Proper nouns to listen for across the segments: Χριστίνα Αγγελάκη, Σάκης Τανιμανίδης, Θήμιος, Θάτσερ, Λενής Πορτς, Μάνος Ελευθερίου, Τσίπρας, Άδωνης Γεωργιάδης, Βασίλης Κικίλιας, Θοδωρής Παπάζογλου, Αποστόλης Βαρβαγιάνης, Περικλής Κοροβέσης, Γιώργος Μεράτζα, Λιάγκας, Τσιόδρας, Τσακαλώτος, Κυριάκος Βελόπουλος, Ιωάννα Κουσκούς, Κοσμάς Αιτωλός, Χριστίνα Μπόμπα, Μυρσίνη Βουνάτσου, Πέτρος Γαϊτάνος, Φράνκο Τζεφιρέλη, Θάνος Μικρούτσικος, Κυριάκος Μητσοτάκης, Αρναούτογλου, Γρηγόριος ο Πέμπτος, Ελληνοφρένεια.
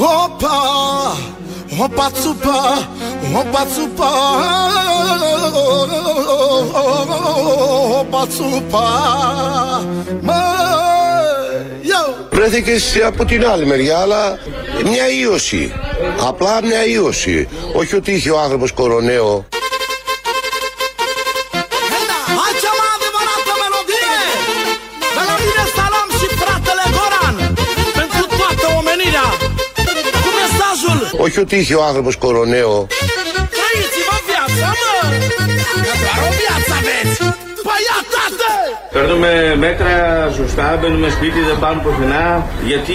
Όπα, όπα τσούπα, όπα τσούπα, όπα τσούπα. Βρέθηκες από την άλλη μεριά, αλλά μια ίωση, απλά μια ίωση, όχι ότι είχε ο άνθρωπος κοροναίο. Όχι ότι είχε ο άνθρωπος κοροναίο. Παίρνουμε μέτρα ζωστά, μπαίνουμε σπίτι, δεν πάμε πουθενά, γιατί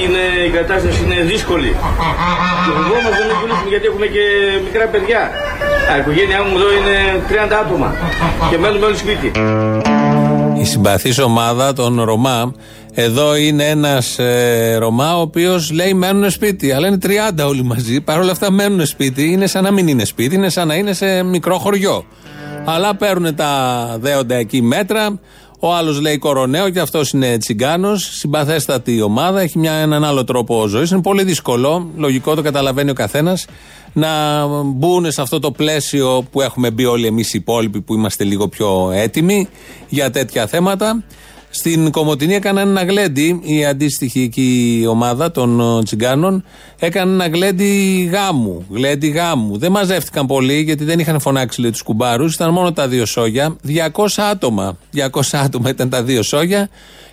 η κατάσταση είναι δύσκολη. Και φοβόμαστε να μιλήσουμε, γιατί έχουμε και μικρά παιδιά. Η οικογένειά μου εδώ είναι 30 άτομα και μένουμε όλοι σπίτι. Η συμπαθής ομάδα των Ρωμά. Εδώ είναι ένας Ρωμά ο οποίος λέει μένουν σπίτι, αλλά είναι 30 όλοι μαζί. Παρ' όλα αυτά μένουν σπίτι, είναι σαν να μην είναι σπίτι, είναι σαν να είναι σε μικρό χωριό. Αλλά παίρνουν τα δέοντα εκεί μέτρα. Ο άλλος λέει κοροναίο και αυτός είναι τσιγκάνος. Συμπαθέστατη ομάδα, έχει έναν άλλο τρόπο ζωής. Είναι πολύ δύσκολο, λογικό, το καταλαβαίνει ο καθένας, να μπουν σε αυτό το πλαίσιο που έχουμε μπει όλοι εμείς οι υπόλοιποι που είμαστε λίγο πιο έτοιμοι για τέτοια θέματα. Στην Κομοτηνή έκαναν ένα γλέντι, η αντίστοιχη εκεί ομάδα των τσιγκάνων έκανε ένα γλέντι γάμου, Δεν μαζεύτηκαν πολλοί γιατί δεν είχαν φωνάξει λέει τους κουμπάρους, ήταν μόνο τα δύο σόγια, 200 άτομα ήταν τα δύο σόγια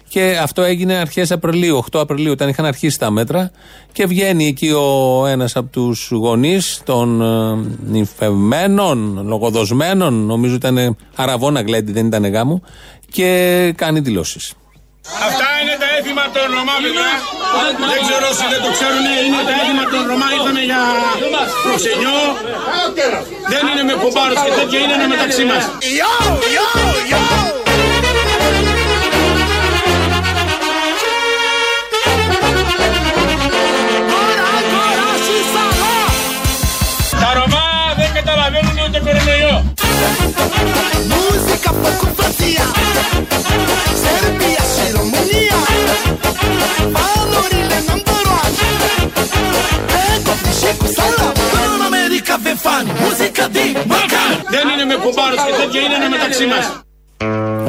και αυτό έγινε αρχές Απριλίου, 8 Απριλίου όταν είχαν αρχίσει τα μέτρα και βγαίνει εκεί ο ένας από τους γονείς των νυφευμένων, λογοδοσμένων, νομίζω ήταν αραβόνα γλέντι, δεν ήταν γάμου. Και κάνει δηλώσεις. Αυτά είναι τα έθιμα των Ρωμά, παιδιά. Δεν ξέρω όσοι δεν το ξέρουν, είναι τα έθιμα των Ρωμά. Ήρθαμε για προξενιό. Δεν είναι με κουμπάρους και τέτοια, είναι μεταξύ μας. Τα Ρωμά δεν καταλαβαίνουν ούτε κορονοϊό. Μουσικά από κομμάτια, Σερβία, Σιρομονία, Παλόριλε, Ναμποράν, Εκοφισίκου, Σαλά, Παναμερικα, Βεφάν, Μουσικά, Δι, Μακάν. Δεν είναι με κουμπάρους και τέτοια, είναι μεταξύ μας.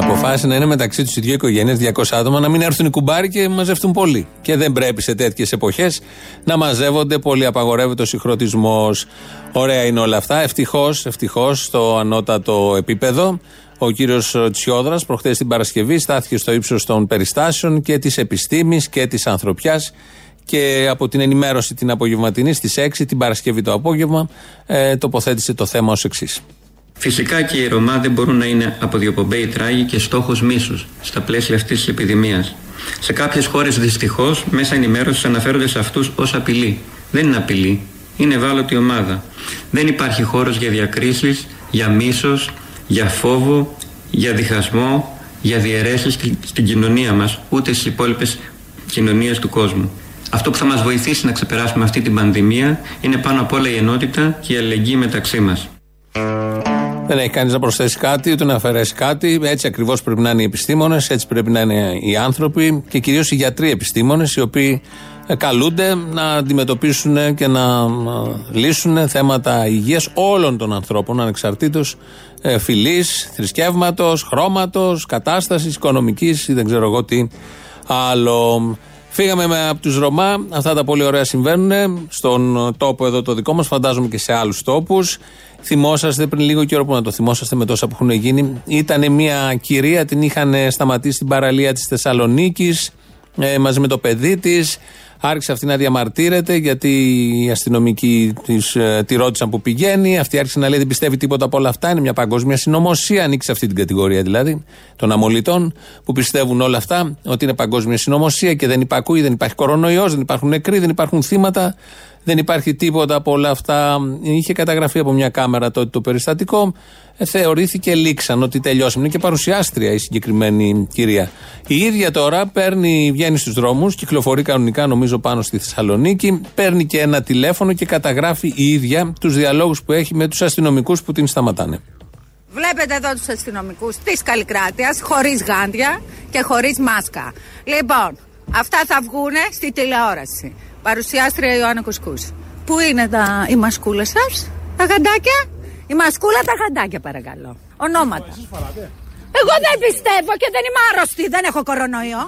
Αποφάσισε να είναι μεταξύ τους οι δύο οικογένειες, 200 άτομα, να μην έρθουν οι κουμπάροι και μαζευτούν πολλοί. Και δεν πρέπει σε τέτοιες εποχές να μαζεύονται πολλοί. Απαγορεύεται ο συγχρονισμός. Ωραία είναι όλα αυτά. Ευτυχώς, στο ανώτατο επίπεδο, ο κύριος Τσιόδρας, προχθές την Παρασκευή, στάθηκε στο ύψος των περιστάσεων και της επιστήμης και της ανθρωπιάς. Και από την ενημέρωση την απογευματινή στις 6, την Παρασκευή το απόγευμα, τοποθέτησε το θέμα ως εξής. Φυσικά και οι Ρωμά δεν μπορούν να είναι από διοπομπαίοι τράγοι και στόχος μίσους στα πλαίσια αυτής της επιδημίας. Σε κάποιες χώρες δυστυχώς μέσα ενημέρωσης αναφέρονται σε αυτούς ως απειλή. Δεν είναι απειλή, είναι ευάλωτη ομάδα. Δεν υπάρχει χώρος για διακρίσεις, για μίσος, για φόβο, για διχασμό, για διαιρέσεις στην κοινωνία μας, ούτε στις υπόλοιπες κοινωνίες του κόσμου. Αυτό που θα μας βοηθήσει να ξεπεράσουμε αυτή την πανδημία είναι πάνω απ' όλα η ενότητα και η αλληλεγγύη μεταξύ μας. Δεν έχει κανείς να προσθέσει κάτι, ούτε να αφαιρέσει κάτι. Έτσι ακριβώς πρέπει να είναι οι επιστήμονες, έτσι πρέπει να είναι οι άνθρωποι και κυρίως οι γιατροί επιστήμονες, οι οποίοι καλούνται να αντιμετωπίσουν και να λύσουν θέματα υγείας όλων των ανθρώπων, ανεξαρτήτως φυλής, θρησκεύματος, χρώματος, κατάστασης οικονομικής ή δεν ξέρω εγώ τι άλλο. Φύγαμε από τους Ρωμά, αυτά τα πολύ ωραία συμβαίνουν στον τόπο εδώ το δικό μας, φαντάζομαι και σε άλλους τόπους. Θυμόσαστε πριν λίγο καιρό, που να το θυμόσαστε με τόσα που έχουν γίνει, ήταν μια κυρία, την είχαν σταματήσει στην παραλία της Θεσσαλονίκης μαζί με το παιδί της. Άρχισε αυτή να διαμαρτύρεται γιατί οι αστυνομικοί τη ρώτησαν που πηγαίνει. Αυτή άρχισε να λέει δεν πιστεύει τίποτα από όλα αυτά. Είναι μια παγκόσμια συνωμοσία. Ανήκει σε αυτή την κατηγορία δηλαδή των αμολητών που πιστεύουν όλα αυτά ότι είναι παγκόσμια συνωμοσία και δεν υπακούει, δεν υπάρχει κορονοϊός, δεν υπάρχουν νεκροί, δεν υπάρχουν θύματα, δεν υπάρχει τίποτα από όλα αυτά. Είχε καταγραφεί από μια κάμερα τότε το περιστατικό. Θεωρήθηκε λήξαν ότι τελειώσαμε. Είναι και παρουσιάστρια η συγκεκριμένη κυρία. Η ίδια τώρα βγαίνει στους δρόμους, κυκλοφορεί κανονικά νομίζω πάνω στη Θεσσαλονίκη, παίρνει και ένα τηλέφωνο και καταγράφει η ίδια τους διαλόγους που έχει με τους αστυνομικούς που την σταματάνε. Βλέπετε εδώ τους αστυνομικούς της Καλλικράτειας, χωρίς γάντια και χωρίς μάσκα. Λοιπόν, Αυτά θα βγούνε στη τηλεόραση. Παρουσιάστρια Ιωάννα Κουσκούς. Πού είναι οι μασκούλες σας, τα γαντάκια? Η μασκούλα, τα γαντάκια, παρακαλώ. Ονόματα. Εγώ δεν πιστεύω και δεν είμαι άρρωστη. Δεν έχω κορονοϊό.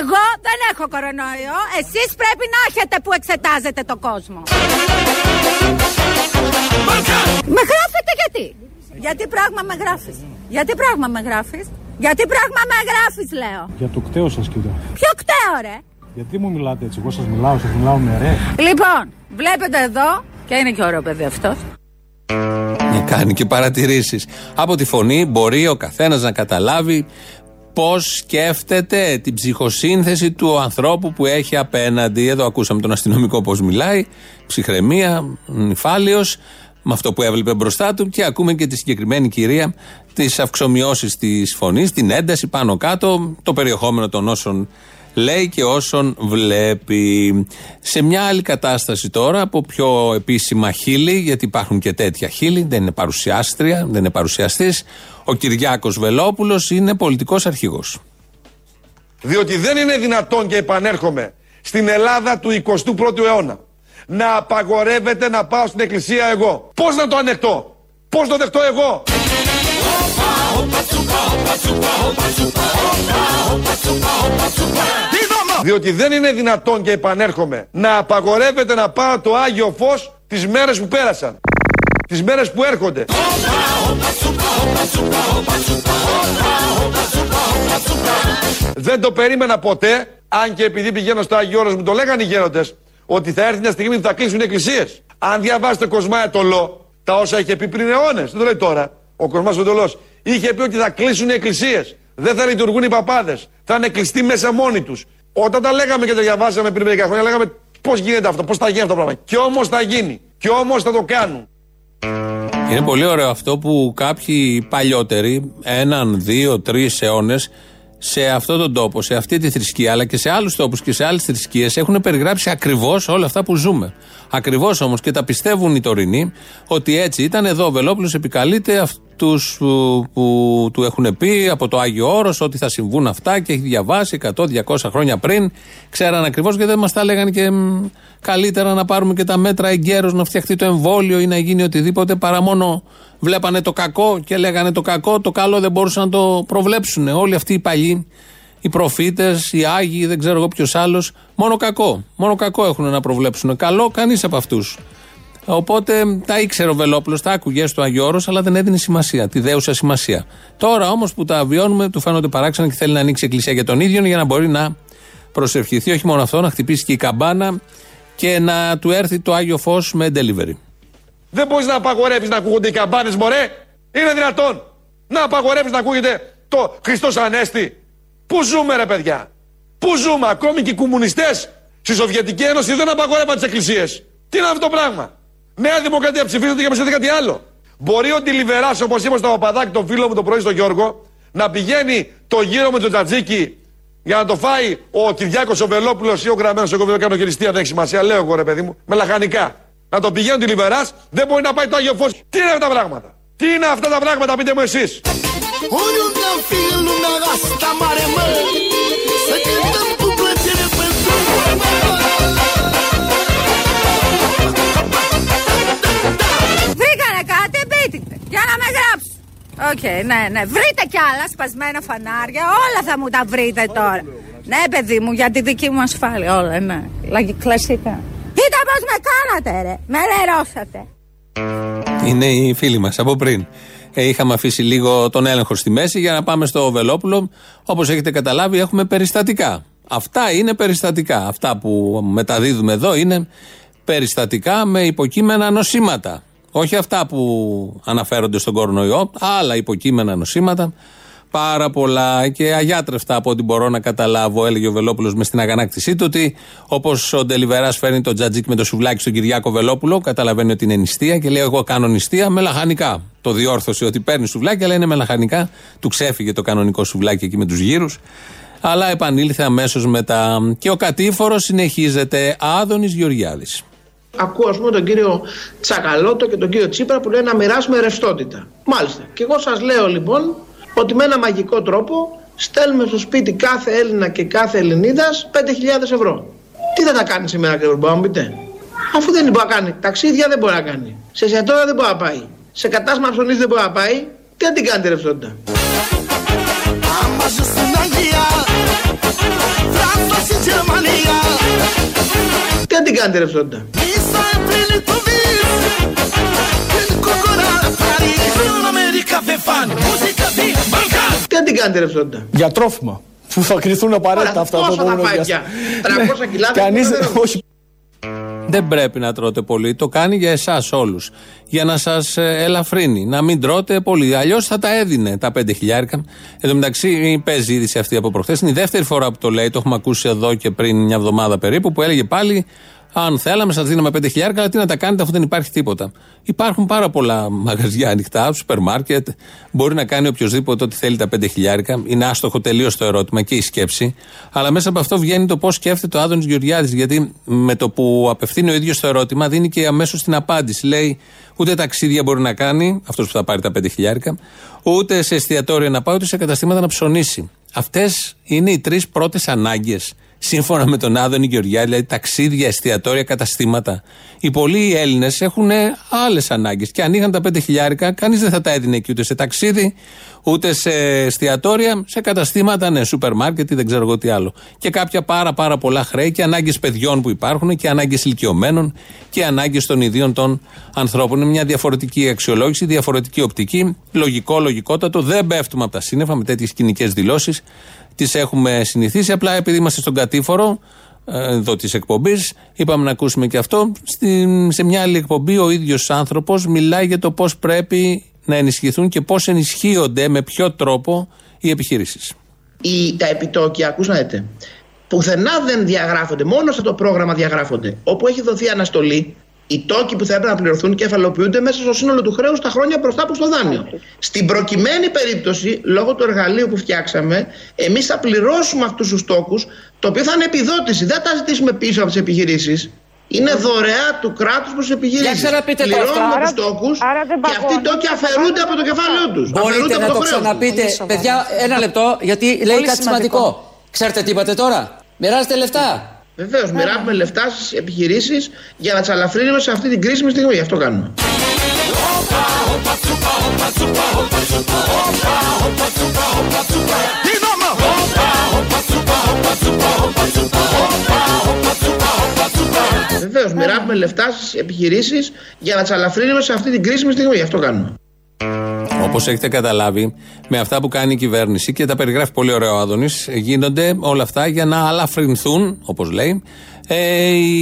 Εγώ δεν έχω κορονοϊό. Εσείς πρέπει να έχετε που εξετάζετε το κόσμο. Με γράφετε γιατί? Γιατί πράγμα με γράφεις? Γιατί πράγμα με γράφεις? Γιατί πράγμα με γράφεις, λέω? Για το κταίο σας, κοίτα. Ποιο κταίο, ρε? Γιατί μου μιλάτε έτσι? Εγώ σας μιλάω με ρε. Λοιπόν, βλέπετε εδώ. Και είναι και ωραίο παιδί αυτός. Κάνει και παρατηρήσεις. Από τη φωνή μπορεί ο καθένας να καταλάβει πώς σκέφτεται, την ψυχοσύνθεση του ανθρώπου που έχει απέναντι. Εδώ ακούσαμε τον αστυνομικό πώς μιλάει, ψυχραιμία, νυφάλιος, με αυτό που έβλεπε μπροστά του, και ακούμε και τη συγκεκριμένη κυρία, τις αυξομοιώσεις της φωνής, την ένταση πάνω κάτω, το περιεχόμενο των όσων λέει και όσων βλέπει. Σε μια άλλη κατάσταση τώρα, από πιο επίσημα χείλη, γιατί υπάρχουν και τέτοια χείλη, δεν είναι παρουσιάστρια, δεν είναι παρουσιαστής, ο Κυριάκος Βελόπουλος είναι πολιτικός αρχηγός. Διότι δεν είναι δυνατόν, και επανέρχομαι, στην Ελλάδα του 21ου αιώνα να απαγορεύεται να πάω στην εκκλησία εγώ. Πώς να το ανεχτώ? Πώς το δεχτώ εγώ? Διότι δεν είναι δυνατόν, και επανέρχομαι, να απαγορεύεται να πάω το Άγιο Φως τις μέρες που πέρασαν, τις μέρες που έρχονται. Δεν το περίμενα ποτέ, αν και επειδή πηγαίνω στο Άγιο Όρος μου το λέγανε οι γέροντες, ότι θα έρθει μια στιγμή που θα κλείσουν οι εκκλησίες. Αν διαβάσετε Κοσμά Αιτωλό, τα όσα είχε πει πριν αιώνες, δεν το λέει τώρα, ο Κοσμάς Αιτωλός είχε πει ότι θα κλείσουν οι εκκλησίες. Δεν θα λειτουργούν οι παπάδες. Θα είναι κλειστοί μέσα μόνοι τους. Όταν τα λέγαμε και τα διαβάσαμε πριν μερικά χρόνια, λέγαμε πώς γίνεται αυτό, πώς θα γίνει αυτό το πράγμα. Και όμως θα γίνει. Και όμως θα το κάνουν. Είναι πολύ ωραίο αυτό που κάποιοι παλιότεροι, 1, 2, 3 αιώνες, σε αυτόν τον τόπο, σε αυτή τη θρησκεία, αλλά και σε άλλους τόπους και σε άλλες θρησκείες, έχουν περιγράψει ακριβώς όλα αυτά που ζούμε. Ακριβώς όμως και τα πιστεύουν οι τωρινοί, ότι έτσι ήταν. Εδώ ο Βελόπουλος επικαλείται αυτούς που του έχουν πει από το Άγιο Όρος ότι θα συμβούν αυτά και έχει διαβάσει 100-200 χρόνια πριν. Ξέραν ακριβώς και δεν μας τα λέγανε, και καλύτερα να πάρουμε και τα μέτρα εγκαίρως, να φτιαχτεί το εμβόλιο ή να γίνει οτιδήποτε, παρά μόνο βλέπανε το κακό και λέγανε το κακό. Το καλό δεν μπορούσαν να το προβλέψουν. Όλοι αυτοί οι παλιοί, οι προφήτες, οι Άγιοι, δεν ξέρω εγώ ποιος άλλος, μόνο κακό έχουν να προβλέψουν. Καλό κανείς από αυτούς. Οπότε τα ήξερε ο Βελόπουλος, τα άκουγε στο Άγιο Όρος, αλλά δεν έδινε σημασία, τη δέουσα σημασία. Τώρα όμως που τα βιώνουμε, του φαίνονται παράξενα και θέλει να ανοίξει εκκλησία για τον ίδιο, για να μπορεί να προσευχηθεί. Όχι μόνο αυτό, να χτυπήσει και η καμπάνα και να του έρθει το Άγιο Φως με delivery. Δεν μπορείς να απαγορεύεις να ακούγονται οι καμπάνες, μωρέ! Είναι δυνατόν να απαγορεύεις να ακούγεται το Χριστός Ανέστη? Πού ζούμε, ρε παιδιά? Πού ζούμε? Ακόμη και οι κομμουνιστές στη Σοβιετική Ένωση δεν απαγορεύαν τις εκκλησίες. Τι είναι αυτό το πράγμα? Νέα Δημοκρατία ψηφίζεται και με κάτι άλλο. Μπορεί ο Τιλιβεράς, όπως είπα στο Παπαδάκι, τον φίλο μου το πρωί στον Γιώργο, να πηγαίνει το γύρο με το τζατζίκι για να το φάει ο Κυριάκος ο Βελόπουλος ή ο Γραμμένος. Εγώ δεν κάνω χειριστία, δεν έχει σημασία, λέω εγώ, ρε παιδί μου, με λαχανικά. Να το πηγαίνει ο Τιλιβεράς, δεν μπορεί να πάει το Άγιο Φως. Τι είναι αυτά τα πράγματα? Τι είναι αυτά τα πράγματα, πείτε μου εσείς. Βρήκανε κάτι, πείτε, για να με γράψουν. Οκ, ναι, βρείτε κι άλλα σπασμένα φανάρια, όλα θα μου τα βρείτε τώρα. Ναι, παιδί μου, για τη δική μου ασφάλεια, όλα, ναι, κλασικά. Κοίτα πώς με κάνατε, ρε, με ρερώσατε. Είναι οι φίλοι μας από πριν. Είχαμε αφήσει λίγο τον έλεγχο στη μέση για να πάμε στο Βελόπουλο. Όπως έχετε καταλάβει, έχουμε περιστατικά. Αυτά είναι περιστατικά. Αυτά που μεταδίδουμε εδώ είναι περιστατικά με υποκείμενα νοσήματα. Όχι αυτά που αναφέρονται στον κορονοϊό, άλλα υποκείμενα νοσήματα. Πάρα πολλά και αγιάτρευτα από ό,τι μπορώ να καταλάβω. Έλεγε ο Βελόπουλος με στην αγανάκτησή του ότι όπως ο Ντελιβεράς φέρνει το τζατζίκ με το σουβλάκι στον Κυριάκο Βελόπουλο, καταλαβαίνει ότι είναι νηστεία και λέει: εγώ κάνω νηστεία με λαχανικά. Το διόρθωσε ότι παίρνει σουβλάκι, αλλά είναι με λαχανικά. Του ξέφυγε το κανονικό σουβλάκι εκεί με τους γύρους. Αλλά επανήλθε αμέσως μετά. Και ο κατήφορος συνεχίζεται. Άδωνης Γεωργιάδης. Ακούω, ας πούμε, τον κύριο Τσακαλώτο και τον κύριο Τσίπρα που λένε να μοιράσουμε ρευστότητα. Μάλιστα. Και εγώ σας λέω λοιπόν ότι με ένα μαγικό τρόπο στέλνουμε στο σπίτι κάθε Έλληνα και κάθε Ελληνίδας 5.000 ευρώ. Τι θα τα κάνει σήμερα, κύριε Μπόμπα, μου πείτε? Αφού δεν μπορεί να κάνει ταξίδια, δεν μπορεί να κάνει. Σε εστιατόρια δεν μπορεί να πάει. Σε κατάστημα ψωνής δεν μπορεί να πάει. Τι αν την κάνει τη ρευστότητα? Τι αν την κάνει τη ρευστότητα? Τι αν την κάνει τη ρευστότητα? Για τρόφιμα που θα κρυθούν απαραίτητα αυτά. Πόσο θα πάει πια? 300 κιλά δεν... Δεν πρέπει να τρώτε πολύ. Το κάνει για εσάς όλους. Για να σας ελαφρύνει. Να μην τρώτε πολύ. Αλλιώς θα τα έδινε τα 5.000. Εν τω μεταξύ, παίζει η είδηση αυτή από προχθές. Είναι η δεύτερη φορά που το λέει. Το έχουμε ακούσει εδώ και πριν μια εβδομάδα περίπου. Που έλεγε πάλι: αν θέλαμε, σας δίναμε 5.000, αλλά τι να τα κάνετε αφού δεν υπάρχει τίποτα. Υπάρχουν πάρα πολλά μαγαζιά ανοιχτά, σούπερ μάρκετ. Μπορεί να κάνει οποιοδήποτε ό,τι θέλει τα 5.000. Είναι άστοχο τελείως το ερώτημα και η σκέψη. Αλλά μέσα από αυτό βγαίνει το πώς σκέφτεται ο Άδωνης Γεωργιάδης. Γιατί με το που απευθύνει ο ίδιος το ερώτημα, δίνει και αμέσως την απάντηση. Λέει: ούτε ταξίδια μπορεί να κάνει, αυτός που θα πάρει τα 5.000, ούτε σε εστιατόρια να πάει, ούτε σε καταστήματα να ψωνίσει. Αυτές είναι οι τρεις πρώτες ανάγκες. Σύμφωνα με τον Άδωνη Γεωργιάδη, δηλαδή ταξίδια, εστιατόρια, καταστήματα, οι πολλοί Έλληνες έχουν άλλες ανάγκες. Και αν είχαν τα 5.000, κανείς δεν θα τα έδινε εκεί ούτε σε ταξίδι, ούτε σε εστιατόρια, σε καταστήματα, ναι, σούπερ μάρκετ ή δεν ξέρω εγώ τι άλλο. Και κάποια πάρα πολλά χρέη και ανάγκες παιδιών που υπάρχουν και ανάγκες ηλικιωμένων και ανάγκες των ιδίων των ανθρώπων. Είναι μια διαφορετική αξιολόγηση, διαφορετική οπτική. Λογικότατο, δεν πέφτουμε από τα σύννεφα με τέτοιες κοινικές δηλώσεις. Τις έχουμε συνηθίσει, απλά επειδή είμαστε στον κατήφορο εδώ της εκπομπής, είπαμε να ακούσουμε και αυτό. Σε μια άλλη εκπομπή ο ίδιος άνθρωπος μιλάει για το πώς πρέπει να ενισχυθούν και πώς ενισχύονται, με ποιο τρόπο οι επιχειρήσεις. Τα επιτόκια, ακούσατε, πουθενά δεν διαγράφονται, μόνο στο το πρόγραμμα διαγράφονται. Όπου έχει δοθεί αναστολή, οι τόκοι που θα έπρεπε να πληρωθούν κεφαλοποιούνται μέσα στο σύνολο του χρέους τα χρόνια μπροστά από το δάνειο. Στην προκειμένη περίπτωση, λόγω του εργαλείου που φτιάξαμε, εμείς θα πληρώσουμε αυτούς τους τόκους, το οποίο θα είναι επιδότηση. Δεν τα ζητήσουμε πίσω από τις επιχειρήσεις. Είναι δωρεά του κράτους προς τις επιχειρήσεις. Πληρώνουμε τους τόκους και αυτοί οι τόκοι αφαιρούνται από το κεφάλαιό τους. Μπορείτε να το ξαναπείτε, παιδιά, ένα λεπτό, γιατί λέει κάτι σημαντικό. Ξέρετε τι είπατε τώρα? Μοιράζετε λεφτά. Βεβαίως, μοιράζουμε λεφτά στις επιχειρήσεις για να τις αλαφρύνουμε σε αυτή την κρίσιμη στιγμή. Γι' αυτό κάνουμε. Βεβαίως, μοιράζουμε λεφτά στις επιχειρήσεις για να τις αλαφρύνουμε σε αυτή την κρίσιμη στιγμή. Γι' αυτό κάνουμε. Όπως έχετε καταλάβει, με αυτά που κάνει η κυβέρνηση και τα περιγράφει πολύ ωραίο ο Άδωνης, γίνονται όλα αυτά για να αλαφρυνθούν, όπως λέει,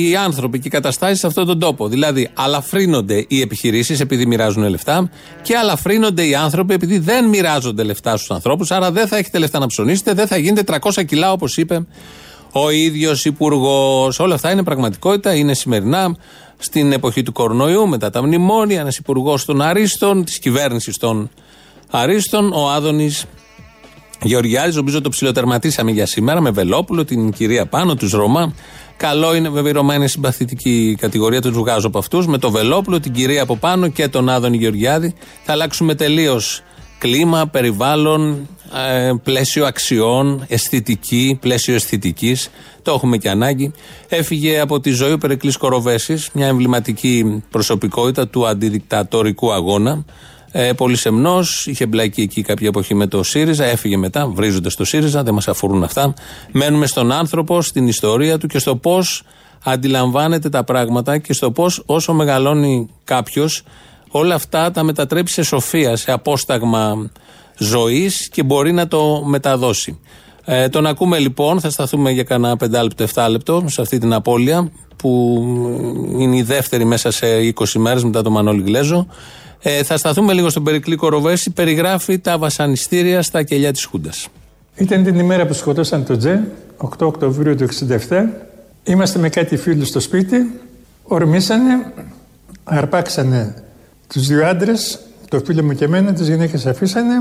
οι άνθρωποι και οι καταστάσεις σε αυτόν τον τόπο. Δηλαδή, αλαφρύνονται οι επιχειρήσεις επειδή μοιράζουν λεφτά και αλαφρύνονται οι άνθρωποι επειδή δεν μοιράζονται λεφτά στους ανθρώπους. Άρα, δεν θα έχετε λεφτά να ψωνίσετε, δεν θα γίνετε 300 κιλά, όπως είπε ο ίδιος υπουργός. Όλα αυτά είναι πραγματικότητα, είναι σημερινά. Στην εποχή του κορονοϊού, μετά τα μνημόνια, ένας υπουργός των Αρίστων, της κυβέρνησης των Αρίστων, ο Άδωνης Γεωργιάδης. Νομίζω το ψιλοτερματίσαμε για σήμερα με Βελόπουλο, την κυρία πάνω, τους Ρωμά. Καλό είναι, βέβαια, η Ρωμά είναι συμπαθητική κατηγορία, τους βγάζω από αυτούς. Με τον Βελόπουλο, την κυρία από πάνω και τον Άδωνη Γεωργιάδη θα αλλάξουμε τελείως κλίμα, περιβάλλον, πλαίσιο αξιών, αισθητική, πλαίσιο αισθητικής, το έχουμε και ανάγκη. Έφυγε από τη ζωή ο Περικλής Κοροβέσης, μια εμβληματική προσωπικότητα του αντιδικτατορικού αγώνα. Πολύ σεμνός, είχε μπλακεί εκεί κάποια εποχή με το ΣΥΡΙΖΑ, έφυγε μετά, βρίζοντας το ΣΥΡΙΖΑ, δεν μας αφορούν αυτά. Μένουμε στον άνθρωπο, στην ιστορία του και στο πώς αντιλαμβάνεται τα πράγματα και στο πώς όσο μεγαλώνει κάποιος, όλα αυτά τα μετατρέπει σε σοφία, σε απόσταγμα ζωής και μπορεί να το μεταδώσει. Τον ακούμε λοιπόν, θα σταθούμε για κανένα 5-7 λεπτό σε αυτή την απώλεια που είναι η δεύτερη μέσα σε 20 μέρες μετά το Μανώλη Γλέζο. Θα σταθούμε λίγο στον Περικλή Κοροβέση, περιγράφει τα βασανιστήρια στα κελιά της Χούντας. Ήταν την ημέρα που σκοτώσαν τον Τζε, 8 Οκτωβρίου του 1967. Είμαστε με κάτι φίλους στο σπίτι, ορμήσανε, αρπάξανε τους δύο άντρες, το φίλο μου και εμένα, τις γυναίκες αφήσανε,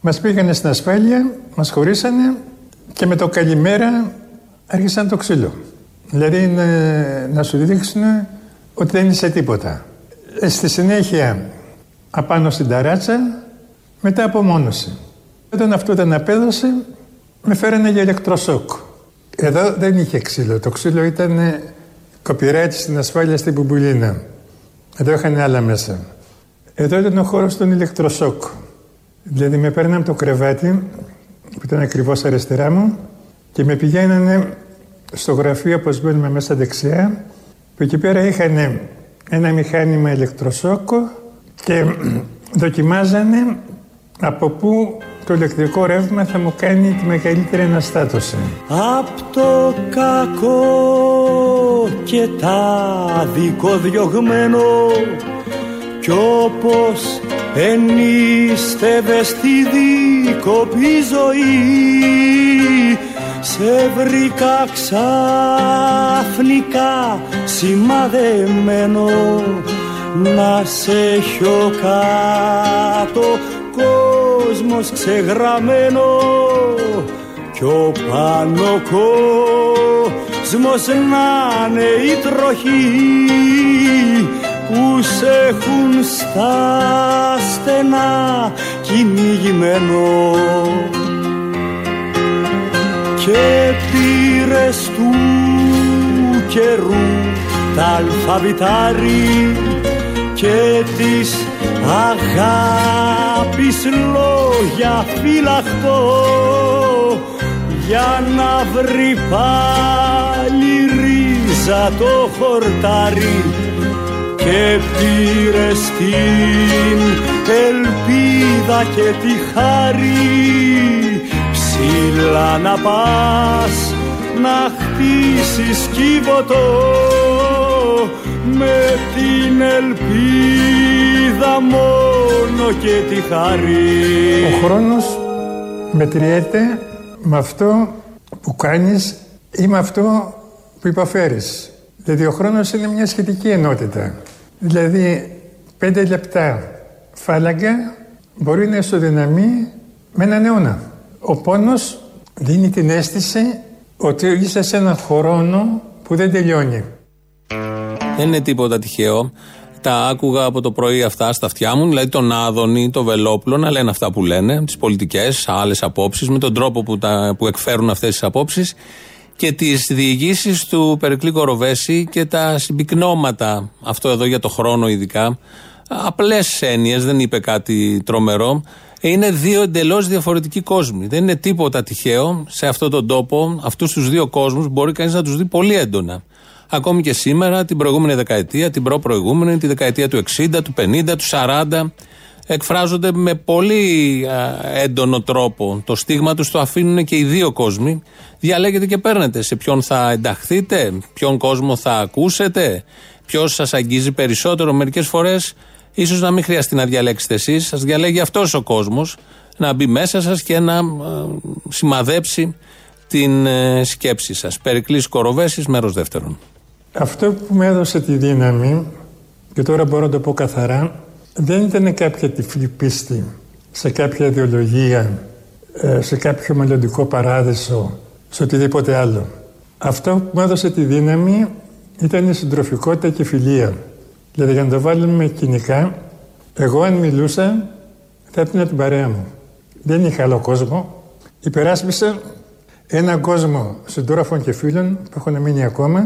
μας πήγανε στην ασφάλεια, μας χωρίσανε και με το καλημέρα άρχισαν το ξύλο. Δηλαδή να σου δείξουν ότι δεν είναι σε τίποτα. Στη συνέχεια, απάνω στην ταράτσα, μετά απομόνωση. Όταν αυτό δεν απέδωσε, με φέρανε για ηλεκτροσόκ. Εδώ δεν είχε ξύλο. Το ξύλο ήταν copyright στην ασφάλεια στην Μπουμπουλίνα. Εδώ είχαν άλλα μέσα. Εδώ ήταν ο χώρος των ηλεκτροσόκ. Δηλαδή με παίρναν από το κρεβάτι, που ήταν ακριβώς αριστερά μου, και με πηγαίνανε στο γραφείο, όπως μπαίνουμε μέσα δεξιά, που εκεί πέρα είχαν ένα μηχάνημα ηλεκτροσόκο και δοκιμάζανε από πού το ηλεκτρικό ρεύμα θα μου κάνει τη μεγαλύτερη αναστάτωση. Απ' το κακό και τα δικοδιωγμένο κι όπως ενίστευε στη δίκοπη ζωή σε βρήκα ξαφνικά σημαδεμένο να σε χιω κάτω κόσμος ξεγραμμένο κι ο πάνω κόσμος να είναι η τροχή που σε έχουν στα στενά κυνηγημένο και πήρες του καιρού τα αλφαβητάρι και της αγάπης λόγια φυλαχτό για να βρει πάλι ρίζα το χορτάρι και πήρες την ελπίδα και τη χάρη ψηλά να πας να χτίσεις κύβωτο με την ελπίδα μόνο και τη χαρή. Ο χρόνος μετριέται με αυτό που κάνεις ή με αυτό που υποφέρεις. Δηλαδή ο χρόνος είναι μια σχετική ενότητα. Δηλαδή 5 λεπτά φάλαγγα μπορεί να ισοδυναμεί με έναν αιώνα. Ο πόνος δίνει την αίσθηση ότι είσαι σε έναν χρόνο που δεν τελειώνει. Δεν είναι τίποτα τυχαίο. Τα άκουγα από το πρωί αυτά στα αυτιά μου, δηλαδή τον Άδωνη, τον Βελόπουλο, να λένε αυτά που λένε, τις πολιτικές, άλλες απόψεις, με τον τρόπο που εκφέρουν αυτές τις απόψεις και τις διηγήσεις του Περικλή Κοροβέση και τα συμπυκνώματα, αυτό εδώ για το χρόνο ειδικά, απλές έννοιες, δεν είπε κάτι τρομερό. Είναι δύο εντελώς διαφορετικοί κόσμοι. Δεν είναι τίποτα τυχαίο σε αυτόν τον τόπο. Αυτούς τους δύο κόσμους μπορεί κανείς να τους δει πολύ έντονα. Ακόμη και σήμερα, την προηγούμενη δεκαετία, την προπροηγούμενη, τη δεκαετία του 60, του 50, του 40, εκφράζονται με πολύ έντονο τρόπο. Το στίγμα τους το αφήνουν και οι δύο κόσμοι. Διαλέγετε και παίρνετε σε ποιον θα ενταχθείτε, ποιον κόσμο θα ακούσετε, ποιος σας αγγίζει περισσότερο. Μερικές φορές ίσως να μην χρειαστεί να διαλέξετε εσείς, σας διαλέγει αυτός ο κόσμος να μπει μέσα σας και να σημαδέψει την σκέψη σας. Περικλής Κοροβέσης, μέρος δεύτερον. Αυτό που με έδωσε τη δύναμη, και τώρα μπορώ να το πω καθαρά, δεν ήταν κάποια τυφλή πίστη σε κάποια ιδεολογία, σε κάποιο μελλοντικό παράδεισο, σε οτιδήποτε άλλο. Αυτό που μου έδωσε τη δύναμη ήταν η συντροφικότητα και η φιλία. Δηλαδή, για να το βάλουμε κοινικά, εγώ αν μιλούσα θα έπαιρνα την παρέα μου. Δεν είχα άλλο κόσμο. Υπεράσπισα έναν κόσμο συντρόφων και φίλων που έχουν μείνει ακόμα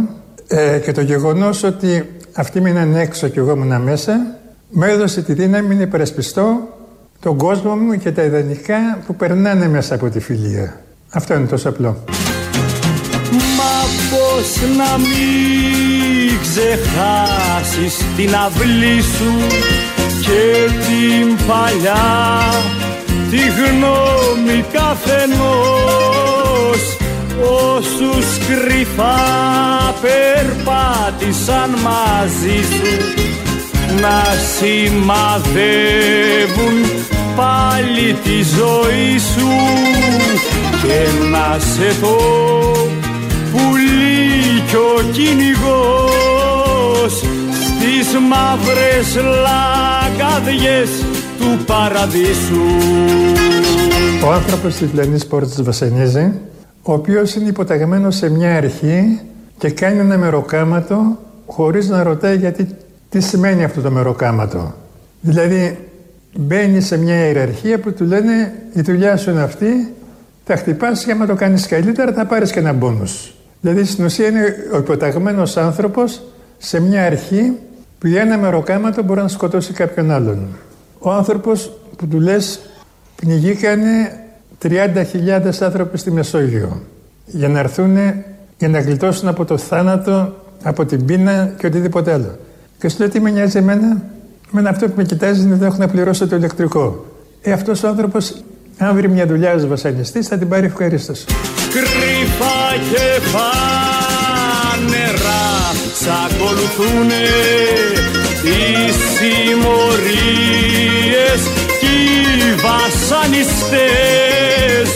και το γεγονός ότι αυτοί μείναν έξω και εγώ ήμουν μέσα μου έδωσε τη δύναμη να υπερασπιστώ τον κόσμο μου και τα ιδανικά που περνάνε μέσα από τη φιλία. Αυτό είναι τόσο απλό. Μα πώς να μην ξεχάσεις την αυλή σου και την παλιά τη γνώμη καθενός όσους κρυφά περπάτησαν μαζί σου να σημαδεύουν πάλι τη ζωή σου και να σε δω πουλί κι ο κυνηγός στις μαύρες λαγκαδιές του παραδείσου. Ο άνθρωπος της Λενής Πορτς βασανίζει, ο οποίος είναι υποταγμένος σε μια αρχή και κάνει ένα μεροκάματο χωρίς να ρωτάει γιατί τι σημαίνει αυτό το μεροκάματο. Δηλαδή μπαίνει σε μια ιεραρχία που του λένε η δουλειά σου είναι αυτή, τα χτυπάς και άμα το κάνεις καλύτερα θα πάρεις και ένα μπόνους. Δηλαδή στην ουσία είναι ο υποταγμένος άνθρωπος σε μια αρχή που για ένα μεροκάματο μπορεί να σκοτώσει κάποιον άλλον. Ο άνθρωπος που του λες πνιγήκανε 30.000 άνθρωποι στη Μεσόγειο για να έρθουν για να γλιτώσουν από το θάνατο, από την πείνα και οτιδήποτε άλλο. Και σου λέει τι με νοιάζει εμένα, εμένα αυτό που με κοιτάζει είναι ότι έχω να πληρώσω το ηλεκτρικό. Αυτός ο άνθρωπος, αν βρει μια δουλειά ως βασανιστής, θα την πάρει ευχαρίστως. Κρυφά και φανερά σ' ακολουθούνε οι συμμορίες και οι βασανιστές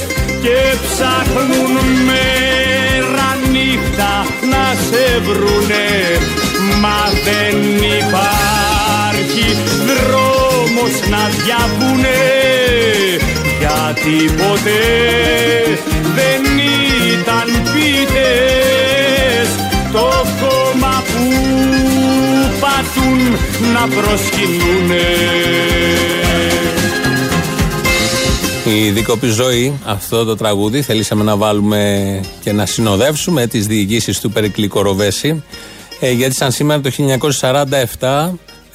και ψάχνουν μέρα νύχτα να σε βρουνε, μα δεν υπάρχει δρόμος να διαβούνε, γιατί ποτέ δεν ήταν ποιητές το κόμμα που πατούν να προσκυνούνε. Η δίκοπη ζωή, αυτό το τραγούδι θέλησαμε να βάλουμε και να συνοδεύσουμε τις διηγήσεις του Περικλή Κοροβέση, γιατί σαν σήμερα το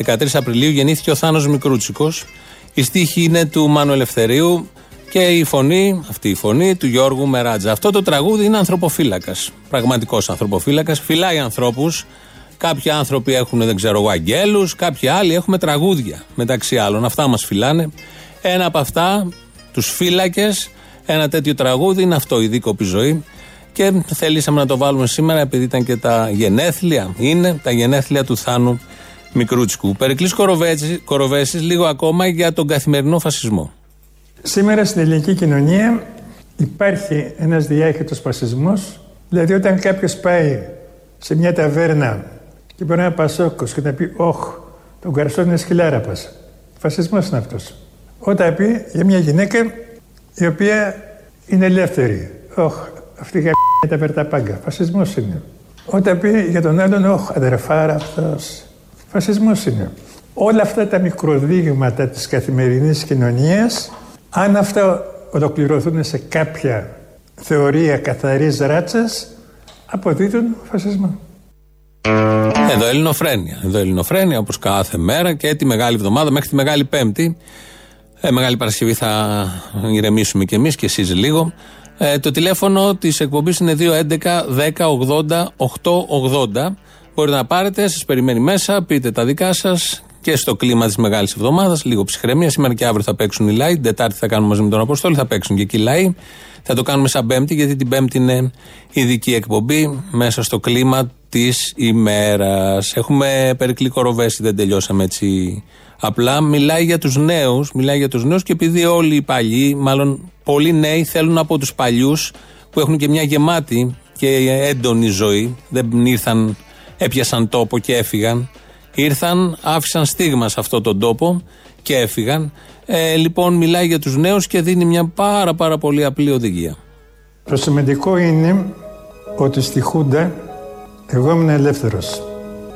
1947, 13 Απριλίου, γεννήθηκε ο Θάνος Μικρούτσικος. Η στίχη είναι του Μάνου Ελευθερίου και η φωνή, αυτή η φωνή, του Γιώργου Μεράτζα. Αυτό το τραγούδι είναι ανθρωποφύλακας, πραγματικός ανθρωποφύλακας, φυλάει ανθρώπους. Κάποιοι άνθρωποι έχουν, δεν ξέρω εγώ, αγγέλους, κάποιοι άλλοι έχουμε τραγούδια μεταξύ άλλων. Αυτά μας φυλάνε. Ένα από αυτά, τους φύλακες, ένα τέτοιο τραγούδι είναι αυτό, η δίκοπη ζωή. Και θέλησαμε να το βάλουμε σήμερα επειδή ήταν και τα γενέθλια, είναι τα γενέθλια του Θάνου Μικρούτσικου. Περικλής Κοροβέσης, λίγο ακόμα για τον καθημερινό φασισμό. Σήμερα στην ελληνική κοινωνία υπάρχει ένας διάχυτος φασισμός. Δηλαδή, όταν κάποιος πάει σε μια ταβέρνα και μπορεί να είναι πασόκος και να πει «Όχ, τον γκαρσόν είναι σκυλάραπας». Φασισμός είναι αυτός. Όταν πει για μια γυναίκα η οποία είναι ελεύθερη, «Όχ, αυτή η γαμ***** τα περταπάγκα». Φασισμός είναι. Όταν πει για τον άλλον «Όχ, αδερφάρα αυτός». Φασισμός είναι. Όλα αυτά τα μικροδείγματα της καθημερινής κοινωνίας, αν αυτά ολοκληρωθούν σε κάποια θεωρία καθαρής ράτσας, αποδίδουν φασισμό. Εδώ Ελληνοφρένεια. Εδώ Ελληνοφρένεια, όπως κάθε μέρα και τη Μεγάλη Εβδομάδα μέχρι τη Μεγάλη Πέμπτη. Μεγάλη Παρασκευή θα ηρεμήσουμε κι εμείς και εσείς λίγο. Το τηλέφωνο της εκπομπής είναι 211-1080-880. Μπορείτε να πάρετε, σας περιμένει μέσα, πείτε τα δικά σας και στο κλίμα της Μεγάλης Εβδομάδας, λίγο ψυχραιμία. Σήμερα και αύριο θα παίξουν οι λαοί, την Τετάρτη θα κάνουμε μαζί με τον Αποστόλη, θα παίξουν και εκεί οι λαοί. Θα το κάνουμε σαν Πέμπτη, γιατί την Πέμπτη είναι ειδική εκπομπή μέσα στο κλίμα της ημέρας. Έχουμε Περικλή Κοροβέση, δεν τελειώσαμε έτσι απλά. Μιλάει για τους νέους, και επειδή όλοι οι παλιοί, μάλλον πολλοί νέοι, θέλουν από τους παλιούς που έχουν και μια γεμάτη και έντονη ζωή, δεν ήρθαν, έπιασαν τόπο και έφυγαν. Ήρθαν, άφησαν στίγμα σε αυτόν τον τόπο και έφυγαν. Λοιπόν, μιλάει για τους νέους και δίνει μια πάρα πολύ απλή οδηγία. Το σημαντικό είναι ότι στη Χούντα εγώ ήμουν ελεύθερος.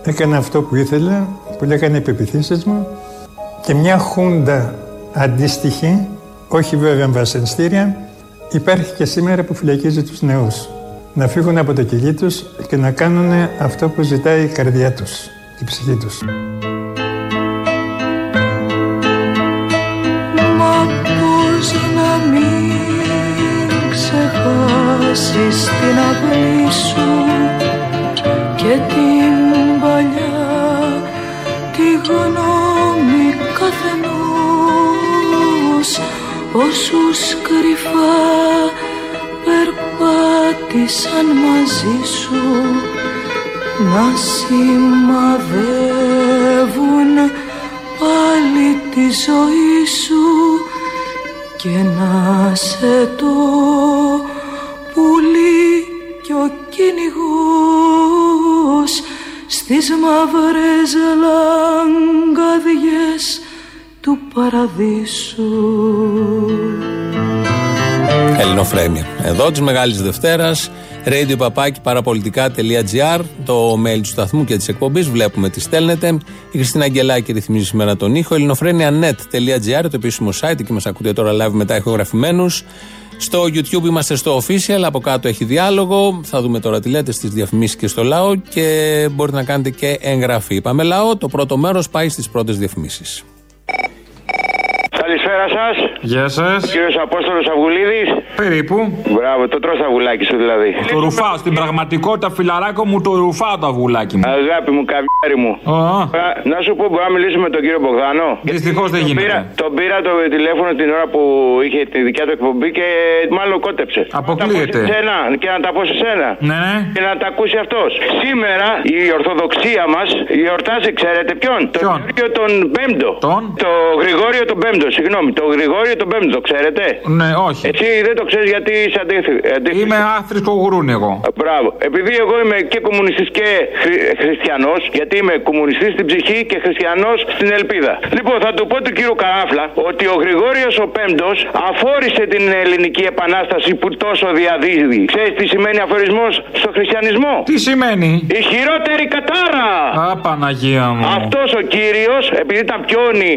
Έκανα αυτό που ήθελα, που λέγανε οι πεποιθήσεις μου, και μια Χούντα αντίστοιχη, όχι βέβαια βασανιστήρια, υπάρχει και σήμερα που φυλακίζει τους νέους. Να φύγουν από το κελί τους και να κάνουν αυτό που ζητάει η καρδιά τους, η ψυχή τους. Μα πώς να μην ξεχάσεις την αυλή σου και την παλιά τη γνώμη καθενός, όσους κρυφά περπάτησαν μαζί σου να σημαδεύουν πάλι τη ζωή σου και να σε το πουλί κι ο κυνηγός στις μαύρες λαγκαδιές του παραδείσου. Ελληνοφρέμια. Εδώ τη Μεγάλη Δευτέρα, radio-papaki-parapolitica.gr, το mail του σταθμού και τη εκπομπή. Βλέπουμε τι στέλνετε. Η Χριστίνα Αγγελάκη ρυθμίζει σήμερα τον ήχο. ελληνοφρένια.net.gr, το επίσημο site, εκεί μας ακούτε τώρα live μετά ηχογραφημένους. Στο YouTube είμαστε στο official, από κάτω έχει διάλογο. Θα δούμε τώρα τι λέτε στις διαφημίσεις και στο λαό και μπορείτε να κάνετε και εγγραφή. Πάμε λαό, το πρώτο μέρος πάει στις πρώτες διαφημίσεις. Καλησπέρα σας. Γεια σας. Κύριος Απόστολος Αυγουλίδης. Περίπου. Μπράβο, το τρως τα αυγουλάκι σου δηλαδή. Το ρουφάω, στην πραγματικότητα φιλαράκο μου, το ρουφάω το αυγουλάκι μου. Αγάπη μου, καβιάρι μου. Να σου πω, μπορώ να μιλήσω με τον κύριο Μπογδάνο? Δυστυχώς δεν γίνεται. Τον πήρα το τηλέφωνο την ώρα που είχε τη δικιά του εκπομπή και μάλλον κότεψε. Αποκλείεται. Και να τα πω σε σένα. Ναι. Και να τα ακούσει αυτός. Σήμερα η Ορθοδοξία μας γιορτάζει, ξέρετε ποιον? Τον Γρηγόριο τον Πέμπτο. Το Γρηγόριο τον Πέμπτο. Συγγνώμη, το Γρηγόριο τον Πέμπτο, το ξέρετε? Ναι, όχι. Εσύ δεν το ξέρεις γιατί είσαι αντίθετος. Είμαι άθρικο γουρούνι εγώ. Μπράβο. Επειδή εγώ είμαι και κομμουνιστής και χριστιανός, γιατί είμαι κομμουνιστής στην ψυχή και χριστιανός στην ελπίδα. Λοιπόν, θα του πω του κύριου Καράφλα ότι ο Γρηγόριος ο Πέμπτος αφόρησε την ελληνική επανάσταση που τόσο διαδίδει. Ξέρεις τι σημαίνει αφορισμός στο χριστιανισμό? Τι σημαίνει? Η χειρότερη κατάρα! Απαναγία μου. Αυτός ο κύριος, επειδή τα πιώνει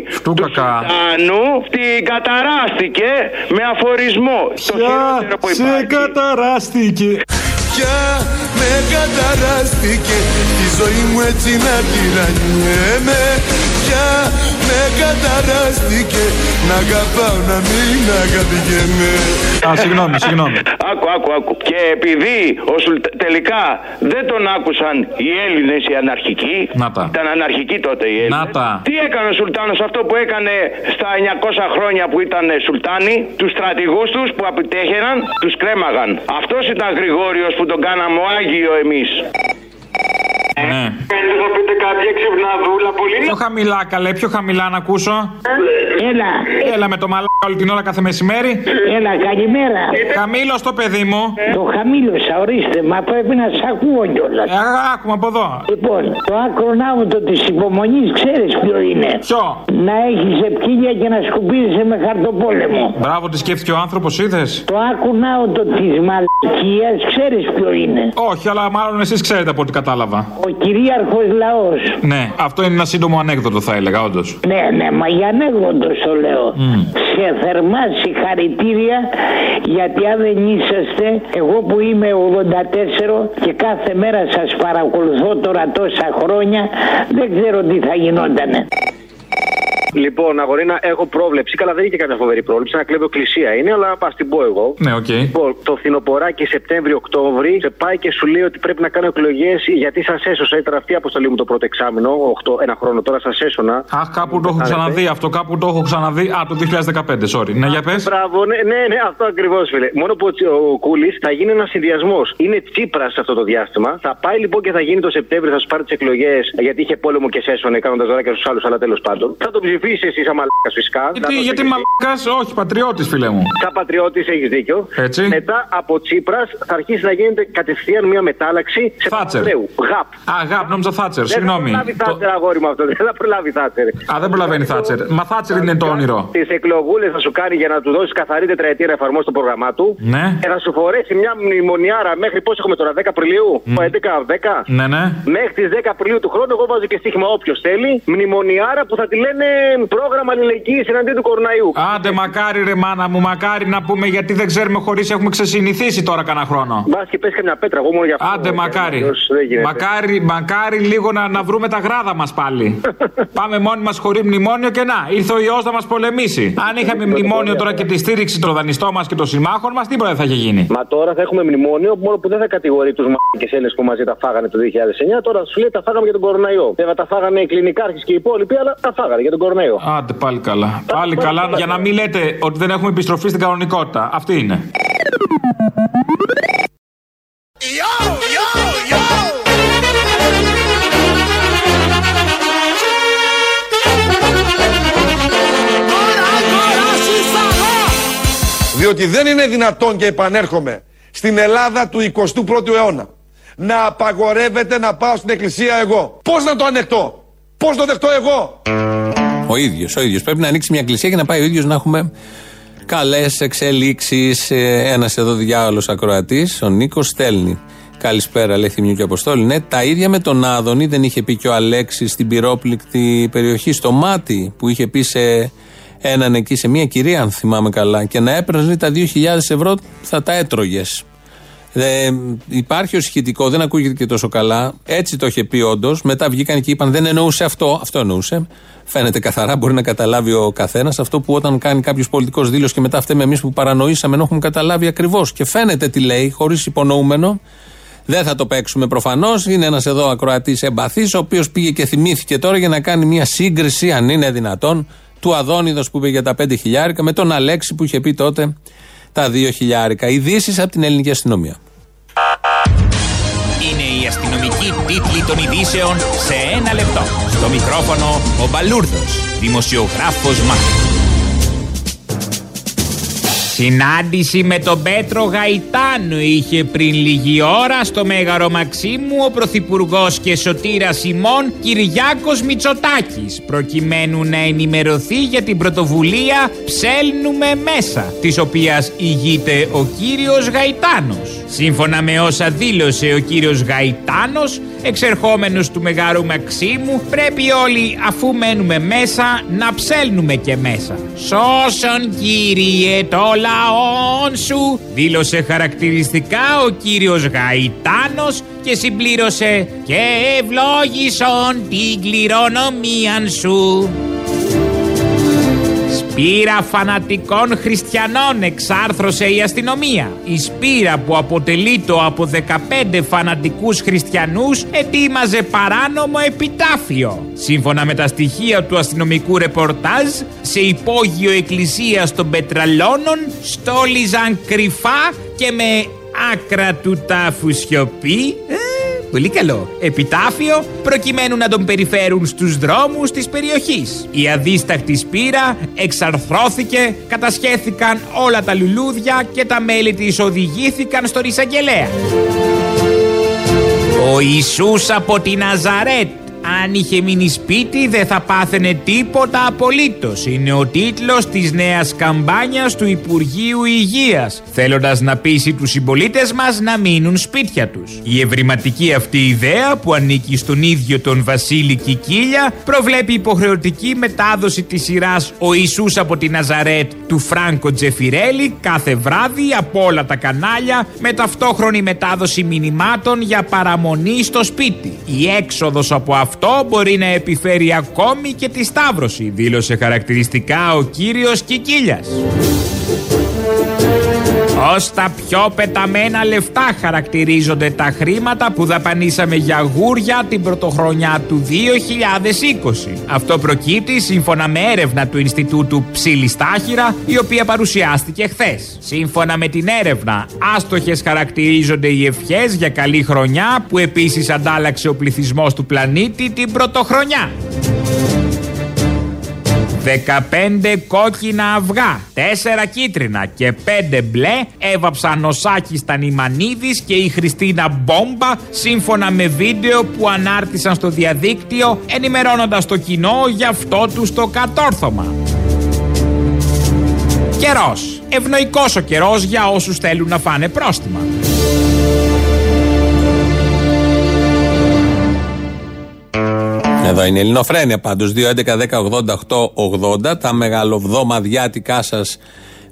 την καταράστηκε με αφορισμό. Ποια σε καταράστηκε? Ποια με καταράστηκε? Τη ζωή μου έτσι να τυραννιέμαι. Ποια με καταράστηκε? Να αγαπάω να μην αγαπηγέμαι. Α, συγγνώμη. Άκου. Και επειδή τελικά δεν τον άκουσαν οι Έλληνες οι αναρχικοί. Ήταν αναρχικοί τότε οι Έλληνες. Τι έκανε ο Σουλτάνος? Αυτό που έκανε στα 900 χρόνια που ήταν Σουλτάνοι, τους στρατηγούς τους που επιτέχαιναν, τους κρέμαγαν. Αυτός ήταν Γρηγόριος που τον κάναμε Άγιο εμείς. Ναι. Λίγο πείτε κάποια ξυπναδούλα πολύ. Πιο χαμηλά καλέ, πιο χαμηλά να ακούσω. Έλα. Έλα με το μαλάκα όλη την ώρα κάθε μεσημέρι. Έλα, καλημέρα. Χαμήλω το παιδί μου. Το χαμήλωσα, ορίστε, μα πρέπει να σ' ακούω κιόλας. Άκουμε από εδώ. Λοιπόν, το άκρονάουτο της υπομονής ξέρεις ποιο είναι? Ποιο? Να έχεις επικίνδυα και να σκουπίζεσαι με χαρτοπόλεμο. Μπράβο, τι σκέφτηκε ο άνθρωπος, είδες? Το άκρονάουτο της μαλακίας ξέρεις ποιο είναι? Όχι, αλλά μάλλον εσείς ξέρετε από ό,τι κατάλαβα. Ο κυρίαρχος λαός. Ναι, αυτό είναι ένα σύντομο ανέκδοτο θα έλεγα, όντως. Ναι, μα για ανέκδοτο το λέω. Σε θερμά συγχαρητήρια, γιατί αν δεν είσαστε, εγώ που είμαι 84 και κάθε μέρα σας παρακολουθώ τώρα τόσα χρόνια, δεν ξέρω τι θα γινότανε. Λοιπόν, αγορίνα, έχω πρόβλεψη. Καλά, δεν είχε καμιά φοβερή πρόβλεψη. Να κλέβω εκκλησία είναι, αλλά πα την πω εγώ. Ναι, οκ. Okay. Λοιπόν, το φθινοποράκι Σεπτέμβριο-Οκτώβρη σε πάει και σου λέει ότι πρέπει να κάνω εκλογές γιατί σα έσωσα. Ήταν αυτή η αποστολή μου το πρώτο εξάμηνο, 8, ένα χρόνο τώρα σα έσωνα. Αχ, κάπου το έχω ξαναδεί αυτό, κάπου το έχω ξαναδεί. Α, το 2015, sorry. Ναι, για πε. Μπράβο, ναι, αυτό ακριβώς, φίλε. Μόνο που ο Κούλης θα γίνει ένα συνδυασμό. Είναι Τσίπρας αυτό το διάστημα. Θα πάει λοιπόν και θα γίνει το Σεπτέμβριο, θα σου πάρει τι εκλογές γιατί είχε πόλεμο και σέσωνε κάνοντα δωράκια στου άλλου, αλλά τέλο πάντων. Θα τον ψηφίσει. Είσαι εσύ σαν μαλάκας φυσικά. Γιατί μαλάκας, όχι πατριώτης φίλε μου. Σαν πατριώτης έχεις δίκιο. Έτσι. Μετά από Τσίπρας θα αρχίσει να γίνεται κατευθείαν μια μετάλλαξη σε Παπανδρέου. Γαπ. Αγάπη, νόμιζα Θάτσερ, συγγνώμη. Δεν θα προλάβει Θάτσερ, αγόρι μου αυτό. Δεν θα προλάβει Θάτσερ. Α, δεν προλαβαίνει Θάτσερ. Μα Θάτσερ είναι το όνειρο. Τις εκλογούλες θα σου κάνει για να του δώσει καθαρή τετραετία να εφαρμόσει το πρόγραμμά του. Ναι. Και θα σου φορέσει μια μνημονιάρα μέχρι πώ έχουμε τώρα 10 Απριλίου. 11-10. Ναι. Μέχρι τι 10 Απριλίου του χρόνου εγώ βάζω και στοίχημα όποιο θέλει. Μνημονιάρα που θα τη λένε πρόγραμμα αλληλεγγύης εναντίον του κοροναϊού. Άντε, μακάρι ρε μάνα μου, μακάρι να πούμε γιατί δεν ξέρουμε χωρίς έχουμε ξεσυνηθίσει τώρα κανένα χρόνο. Μπας και πες καμιά πέτρα, εγώ μόνο για αυτό. Άντε, μακάρι λίγο να βρούμε τα γράδα μας πάλι. Πάμε μόνοι μας χωρίς μνημόνιο και να, ήρθε ο ιός να μας πολεμήσει. Αν είχαμε μνημόνιο τώρα και τη στήριξη των δανειστών μας και των συμμάχων μας, τίποτα δεν θα είχε γίνει. Μα τώρα θα έχουμε μνημόνιο μόνο που δεν θα κατηγορεί τους μαλάκες Έλληνες που μαζί τα φάγανε το 2009. Τώρα σου λέει τα φάγαμε για τον κοροναϊό. Βέβαια τα φάγανε οι κλινικάρχες και οι υπόλοιποι, αλλά τα φάγανε για τον κοροναϊό. Άντε πάλι καλά. Πάλι καλά, για να μην λέτε ότι δεν έχουμε επιστροφή στην κανονικότητα. Αυτή είναι. Διότι δεν είναι δυνατόν, και επανέρχομαι, στην Ελλάδα του 21ου αιώνα να απαγορεύεται να πάω στην εκκλησία εγώ. Πώς να το ανεχτώ? Πώς το δεχτώ εγώ? Ο ίδιος πρέπει να ανοίξει μια εκκλησία και να πάει ο ίδιος να έχουμε καλές εξελίξεις. Ένας εδώ διάολος ακροατής, ο Νίκος, στέλνει. Καλησπέρα, λέει, Θημιού και Αποστόλη. Ναι, τα ίδια με τον Άδωνη δεν είχε πει και ο Αλέξης στην πυρόπληκτη περιοχή, στο Μάτι, που είχε πει σε έναν εκεί, σε μια κυρία, αν θυμάμαι καλά, και να έπαιρνε τα 2.000 ευρώ, θα τα έτρωγες. Υπάρχει ως ηχητικό, δεν ακούγεται και τόσο καλά. Έτσι το είχε πει όντως. Μετά βγήκαν και είπαν δεν εννοούσε αυτό. Αυτό εννοούσε. Φαίνεται καθαρά, μπορεί να καταλάβει ο καθένας αυτό που όταν κάνει κάποιος πολιτικός δήλωση και μετά φταίμε εμείς που παρανοήσαμε, ενώ έχουμε καταλάβει ακριβώς. Και φαίνεται τι λέει, χωρίς υπονοούμενο. Δεν θα το παίξουμε προφανώς. Είναι ένας εδώ ακροατής εμπαθής, ο οποίος πήγε και θυμήθηκε τώρα για να κάνει μια σύγκριση, αν είναι δυνατόν, του Αδόνιδος που είπε για τα 5.000 με τον Αλέξη που είχε πει τότε τα 2.000. Ειδήσεις από την ελληνική αστυνομία. Είναι η αστυνομική τίτλη των ειδήσεων σε ένα λεπτό. Στο μικρόφωνο ο Μπαλούρδος, δημοσιογράφος Μάρκος. Συνάντηση με τον Πέτρο Γαϊτάνο είχε πριν λίγη ώρα στο Μέγαρο Μαξίμου ο πρωθυπουργός και σωτήρας ημών Κυριάκος Μητσοτάκης, προκειμένου να ενημερωθεί για την πρωτοβουλία «Ψέλνουμε μέσα», της οποίας ηγείται ο κύριος Γαϊτάνος. Σύμφωνα με όσα δήλωσε ο κύριος Γαϊτάνος, εξερχόμενος του Μεγάρου Μαξίμου, πρέπει όλοι, αφού μένουμε μέσα, να ψέλνουμε και μέσα. «Σώσον, Κύριε, το λαόν σου», δήλωσε χαρακτηριστικά ο κύριος Γαϊτάνος και συμπλήρωσε «και ευλόγησον την κληρονομίαν σου». Σπήρα φανατικών χριστιανών εξάρθρωσε η αστυνομία. Η σπήρα, που αποτελείται από 15 φανατικούς χριστιανούς, ετοίμαζε παράνομο επιτάφιο. Σύμφωνα με τα στοιχεία του αστυνομικού ρεπορτάζ, σε υπόγειο εκκλησίας των Πετραλώνων στόλιζαν κρυφά και με άκρα του τάφου σιωπή, πολύ καλό, επιτάφιο, προκειμένου να τον περιφέρουν στους δρόμους της περιοχής. Η αδίστακτη σπήρα εξαρθρώθηκε, κατασχέθηκαν όλα τα λουλούδια και τα μέλη της οδηγήθηκαν στον εισαγγελέα. Ο Ιησούς από τη Ναζαρέτ, αν είχε μείνει σπίτι δεν θα πάθαινε τίποτα απολύτως, είναι ο τίτλος της νέας καμπάνιας του Υπουργείου Υγείας, θέλοντας να πείσει τους συμπολίτες μας να μείνουν σπίτια τους. Η ευρηματική αυτή ιδέα, που ανήκει στον ίδιο τον Βασίλη Κικίλια, προβλέπει υποχρεωτική μετάδοση της σειράς «Ο Ιησούς από τη Ναζαρέτ» του Φράνκο Τζεφιρέλη κάθε βράδυ από όλα τα κανάλια, με ταυτόχρονη μετάδοση μηνυμάτων για παραμονή στο σπίτι. Η έξοδος από αυτό μπορεί να επιφέρει ακόμη και τη σταύρωση, δήλωσε χαρακτηριστικά ο κύριος Κικίλιας. Ως τα πιο πεταμένα λεφτά χαρακτηρίζονται τα χρήματα που δαπανίσαμε για γούρια την πρωτοχρονιά του 2020. Αυτό προκύπτει σύμφωνα με έρευνα του Ινστιτούτου Ψήλης Τάχυρα, η οποία παρουσιάστηκε χθες. Σύμφωνα με την έρευνα, άστοχες χαρακτηρίζονται οι ευχές για καλή χρονιά, που επίσης αντάλλαξε ο πληθυσμός του πλανήτη την πρωτοχρονιά. 15 κόκκινα αυγά, 4 κίτρινα και 5 μπλε έβαψαν ο Σάκης Τανιμανίδης και η Χριστίνα Μπόμπα, σύμφωνα με βίντεο που ανάρτησαν στο διαδίκτυο, ενημερώνοντας το κοινό για αυτό τους το κατόρθωμα. Καιρός. Ευνοϊκός ο καιρός για όσους θέλουν να φάνε πρόστιμα. Εδώ είναι η Ελληνοφρένεια πάντως, 2.11.10.88.80, τα μεγαλοβδομαδιάτικά σας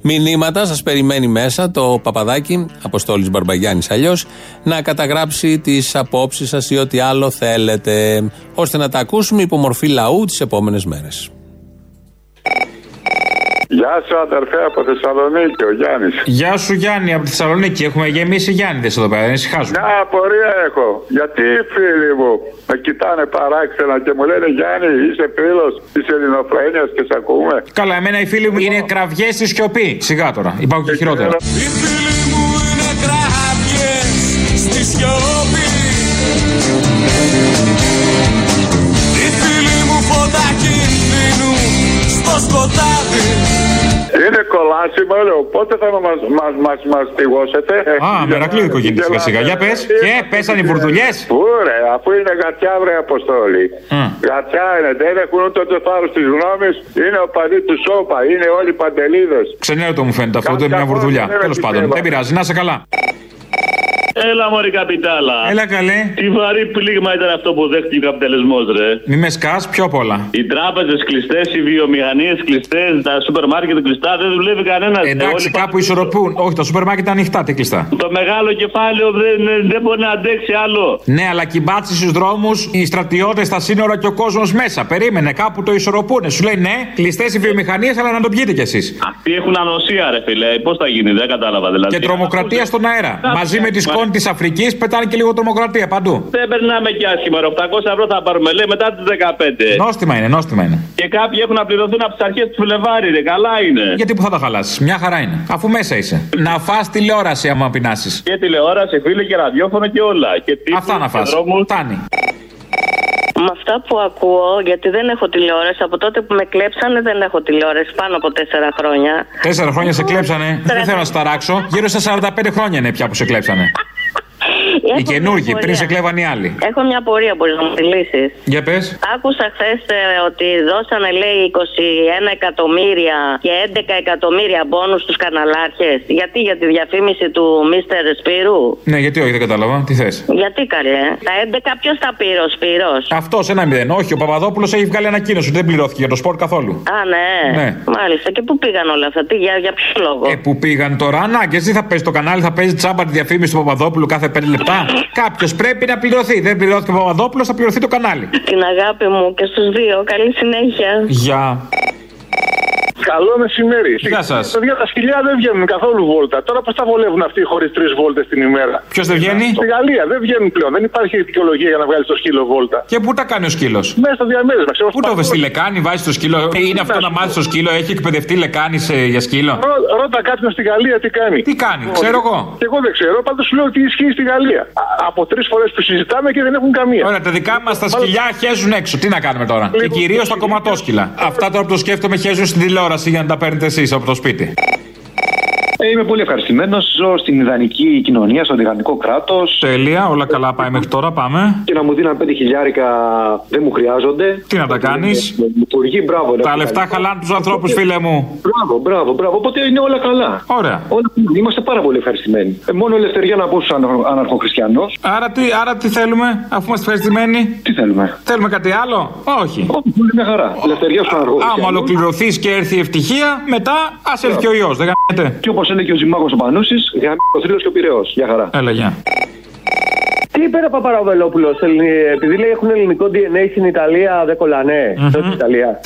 μηνύματα. Σας περιμένει μέσα το παπαδάκι, Αποστόλης Βαρβαγιάνης αλλιώς, να καταγράψει τις απόψεις σας ή ό,τι άλλο θέλετε, ώστε να τα ακούσουμε υπό μορφή λαού τις επόμενες μέρες. Γεια σου, αδερφέ, από Θεσσαλονίκη, ο Γιάννης. Γεια σου, Γιάννη, από τη Θεσσαλονίκη. Έχουμε γεμίσει Γιάννηδες εδώ πέρα, δεν συχάζουμε. Μια απορία έχω. Γιατί οι φίλοι μου με κοιτάνε παράξενα και μου λένε Γιάννη, είσαι φίλος της Ελληνοφρένειας και σε ακούμε. Καλά, εμένα οι φίλοι μου είναι κραυγές στη σιωπή. Σιγά τώρα, υπάρχουν και χειρότερα. Οι φίλοι μου είναι κραυγές στη σιωπή. Οι φίλοι μου φωτά κινδύνου στο σκοτάδι. Είναι κολάσιμο, οπότε θα μας πηγώσετε. Α, μερακλείδικο γίνεται σιγά σιγά. Για πες, πέσαν οι βουρδουλιές. Πού ρε, αφού είναι γατιά βρε Αποστόλη. Γατιά είναι, δεν έχουν ούτε το θάρρος της γνώμης. Είναι ο παδί του σώπα, είναι όλοι παντελίδες. Ξενέρωτο μου φαίνεται αυτό, είναι μια βουρδουλιά. Τέλος πάντων, δεν πειράζει, να είσαι καλά. Έλα, μωρή καπιτάλα. Έλα, καλέ. Τι βαρύ πλήγμα ήταν αυτό που δέχτηκε ο καπιταλισμός, ρε. Μη με σκάς, πιο πολλά. Οι τράπεζες κλειστές, οι βιομηχανίες κλειστές, τα σούπερ μάρκετ κλειστά, δεν δουλεύει κανένα. Εντάξει, κάπου ισορροπούν. Όχι, τα σούπερ μάρκετ ανοιχτά, τι κλειστά. Το μεγάλο κεφάλαιο δεν μπορεί να αντέξει άλλο. Ναι, αλλά κυμπάτσει στους δρόμους, οι στρατιώτες στα σύνορα και ο κόσμος μέσα. Περίμενε, κάπου το ισορροπούν. Σου λέει ναι, κλειστές οι βιομηχανίες, αλλά να το πιείτε κι εσείς. Αυτοί έχουν ανοσία, ρε φίλε. Πώς θα γίνει, δεν κατάλαβα δηλαδή. Και τρομοκρατία στον αέρα. Μαζί με τις τη Αφρική πετάνε και λίγο τρομοκρατία παντού. Δεν περνάμε και άσχημα. 800 ευρώ θα πάρουμε, λέει, μετά τις 15. Νόστιμα είναι, νόστιμα είναι. Και κάποιοι έχουν να πληρωθούν από τις αρχές του Φλεβάρι, ρε. Καλά είναι. Γιατί που θα τα χαλάσεις, μια χαρά είναι. Αφού μέσα είσαι. Να φας τηλεόραση, άμα πεινάσεις. Και τηλεόραση, φίλε, και ραδιόφωνο και όλα. Και αυτά να φας. Φτάνει. Με αυτά που ακούω, γιατί δεν έχω τηλεόραση, από τότε που με κλέψανε δεν έχω τηλεόραση, πάνω από 4 χρόνια. 4 χρόνια σε κλέψανε, δεν θέλω να σε ταράξω, γύρω στα 45 χρόνια είναι πια που σε κλέψανε. Οι καινούργοι, πριν σε κλέβαν οι άλλοι. Έχω μια απορία, μπορεί να μου μιλήσεις? Για πες. Άκουσα χθες ότι δώσανε, λέει, 21 εκατομμύρια και 11 εκατομμύρια μπόνους στους καναλάρχες. Γιατί, για τη διαφήμιση του Μίστερ Σπύρου? Ναι, γιατί όχι, δεν κατάλαβα. Τι θες? Γιατί, καλέ. Τα 11 ποιος τα πήρε, ο Σπύρος? Αυτός, 1-0. Όχι, ο Παπαδόπουλος έχει βγάλει ανακοίνωση ότι δεν πληρώθηκε για το σπορ καθόλου. Α, ναι. Ναι. Μάλιστα. Και πού πήγαν όλα αυτά, τι, για ποιο λόγο? Πού πήγαν τώρα, ανάγκες. Τι θα παίζει το κανάλι, θα παίζει τσάμπα τη διαφήμιση του Παπαδόπουλου κάθε 5 λεπτά. Κάποιος πρέπει να πληρωθεί. Δεν πληρώθηκε ο Παπαδόπουλος, θα πληρωθεί το κανάλι. Την αγάπη μου και στους δύο. Καλή συνέχεια. Γεια. Καλό μεσημέρι. Γεια σας. Τα σκυλιά δεν βγαίνουν καθόλου βόλτα. Τώρα πώς θα βολεύουν αυτοί χωρίς 3 βόλτες την ημέρα? Ποιος δεν βγαίνει? Στη Γαλλία δεν βγαίνουν πλέον. Δεν υπάρχει δικαιολογία για να βγάλει το σκύλο βόλτα. Και πού τα κάνει ο σκύλος? Μέσα στο διαμέρισμα. Πού το βες, στη λεκάνη, βάζει το σκύλο? Είναι αυτό να μάθει το σκύλο? Έχει εκπαιδευτεί λεκάνη για σκύλο? Ρώτα κάποιον στη Γαλλία τι κάνει. Τι κάνει, ξέρω εγώ. Και εγώ δεν ξέρω, πάντως σου λέω ότι ισχύει στη Γαλλία. Από 3 φορές που συζητάμε και δεν έχουν καμία. Ωραία, τα δικά μας τα σκυλιά χέζουν έξω. Τι να κάνουμε τώρα? Και κυρίως τα κομματόσκυλα. Αυτά τώρα που το σκέφτομαι χέζουν στην τηλεόραση. Για να τα παίρνετε εσείς από το σπίτι. Είμαι πολύ ευχαριστημένος. Ζω στην ιδανική κοινωνία, στο ιδανικό κράτος. Τέλεια, όλα καλά πάει μέχρι τώρα. Πάμε. Και να μου δίναν 5.000 δεν μου χρειάζονται. Τι να τα κάνεις. Λειτουργεί, μπράβο. Τα λεφτά χαλάνε τους ανθρώπους, φίλε μου. Μπράβο, μπράβο, μπράβο. Οπότε είναι όλα καλά. Ωραία. Είμαστε πάρα πολύ ευχαριστημένοι. Μόνο ελευθερία να πω στους αναρχοχριστιανούς. Άρα τι θέλουμε, αφού είμαστε ευχαριστημένοι. Τι θέλουμε. Θέλουμε κάτι άλλο. Όχι. Είναι μια χαρά. Ελευθερία στους αναρχοχριστιανούς. Άμα ολοκληρωθείς και έρθει η ευτυχία, μετά ας έρθει ο ιός. Δεν κάνετε. Είναι και ο Ζημάκος ο Πανούσης, για το Θρύλος και ο Πειραιός. Για χαρά. Έλα, γεια. Τι είπε ρε Παπαραβελόπουλος, επειδή λέει έχουν ελληνικό DNA στην Ιταλία, δεν κολλάνε. Mm-hmm. Στην Ιταλία.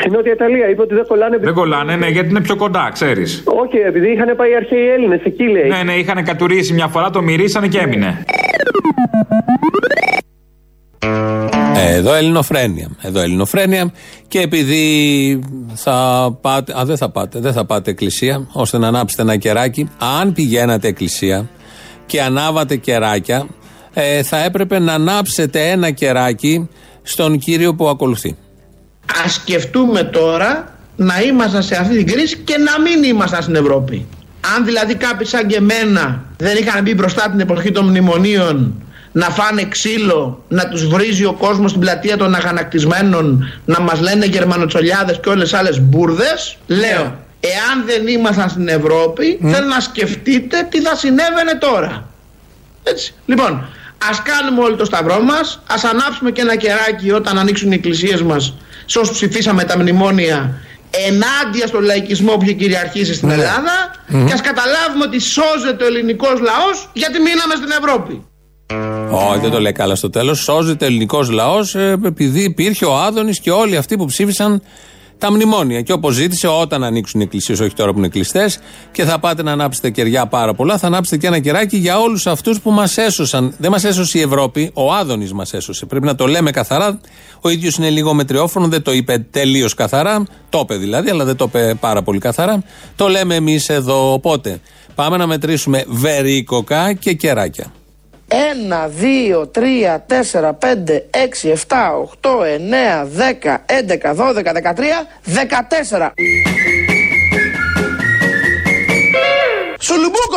Στην Νότια Ιταλία, είπε ότι δεν κολλάνε. Δεν κολλάνε, ναι, γιατί είναι πιο κοντά, ξέρεις. Όχι, επειδή είχαν πάει οι αρχαίοι Έλληνες, εκεί λέει. Ναι, είχαν κατουρίσει μια φορά, το μυρίσανε και έμεινε. Εδώ Ελληνοφρένεια. Και επειδή θα πάτε. Α, δεν θα πάτε εκκλησία, ώστε να ανάψετε ένα κεράκι. Αν πηγαίνατε εκκλησία και ανάβατε κεράκια, θα έπρεπε να ανάψετε ένα κεράκι στον Κύριο που ακολουθεί. Ας σκεφτούμε τώρα να ήμασταν σε αυτή την κρίση και να μην ήμασταν στην Ευρώπη. Αν δηλαδή κάποιοι σαν και εμένα δεν είχαν μπει μπροστά την εποχή των μνημονίων, να φάνε ξύλο, να τους βρίζει ο κόσμος στην πλατεία των αγανακτισμένων, να μας λένε γερμανοτσολιάδες και όλες άλλες μπουρδες. Λέω, εάν δεν ήμασταν στην Ευρώπη, θέλω να σκεφτείτε τι θα συνέβαινε τώρα. Έτσι. Λοιπόν, ας κάνουμε όλοι το σταυρό μας, ας ανάψουμε και ένα κεράκι όταν ανοίξουν οι εκκλησίες μας, σε όσους ψηφίσαμε τα μνημόνια, ενάντια στον λαϊκισμό που είχε κυριαρχήσει στην Ελλάδα, και ας καταλάβουμε ότι σώζεται ο ελληνικός λαός γιατί μείναμε στην Ευρώπη. Όχι, δεν το λέει καλά στο τέλος. Σώζεται ο ελληνικός λαός επειδή υπήρχε ο Άδωνης και όλοι αυτοί που ψήφισαν τα μνημόνια. Και όπως ζήτησε, όταν ανοίξουν οι εκκλησίες, όχι τώρα που είναι κλειστές, και θα πάτε να ανάψετε κεριά πάρα πολλά, θα ανάψετε και ένα κεράκι για όλους αυτούς που μας έσωσαν. Δεν μας έσωσε η Ευρώπη, ο Άδωνης μας έσωσε. Πρέπει να το λέμε καθαρά. Ο ίδιος είναι λίγο μετριόφρονο, δεν το είπε τελείως καθαρά. Το είπε δηλαδή, αλλά δεν το είπε πάρα πολύ καθαρά. Το λέμε εμείς εδώ. Οπότε πάμε να μετρήσουμε βερίκοκα και κεράκια. 1, 2, 3, 4, 5, 6, 7, 8, 9, 10, 11, 12, 13, 14.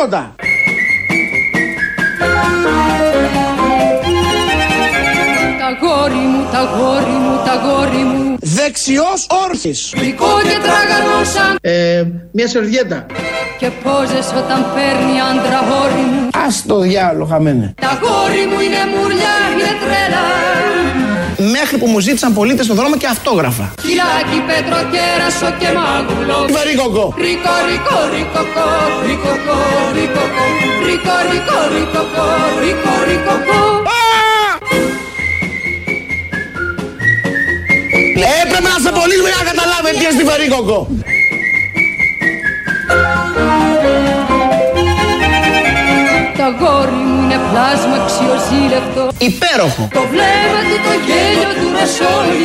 κοντά. Τα γόρι μου, τα γόρι μου, τα γόρι μου. Δεξιός όρθις. Γλυκό και τραγανό σαν... μια σερβιέτα. Και πόζες όταν παίρνει άντρα γόρι μου. Ας το διάολο χαμένε. Τα γόρι μου είναι μουρλιά, είναι τρέλα. Μέχρι που μου ζήτησαν πολίτες στον δρόμο και αυτόγραφα. Κυλάκι, πέτρο, κέρασο και μάγουλο. Βαρικοκό. Ρικο, ρικο, ρικοκό, ρικοκό, ρικοκό, ρικο, ρικο, ρικοκό, ρικο, ρικοκό. Έπρεπε να σε πολύσουμε για να καταλάβει τι είναι βαρικοκό. Το γόρι μου είναι πλάσμα αξιοζήλευτο. Υπέροχο. Το βλέμμα του, το γέλιο του Ρασόλη.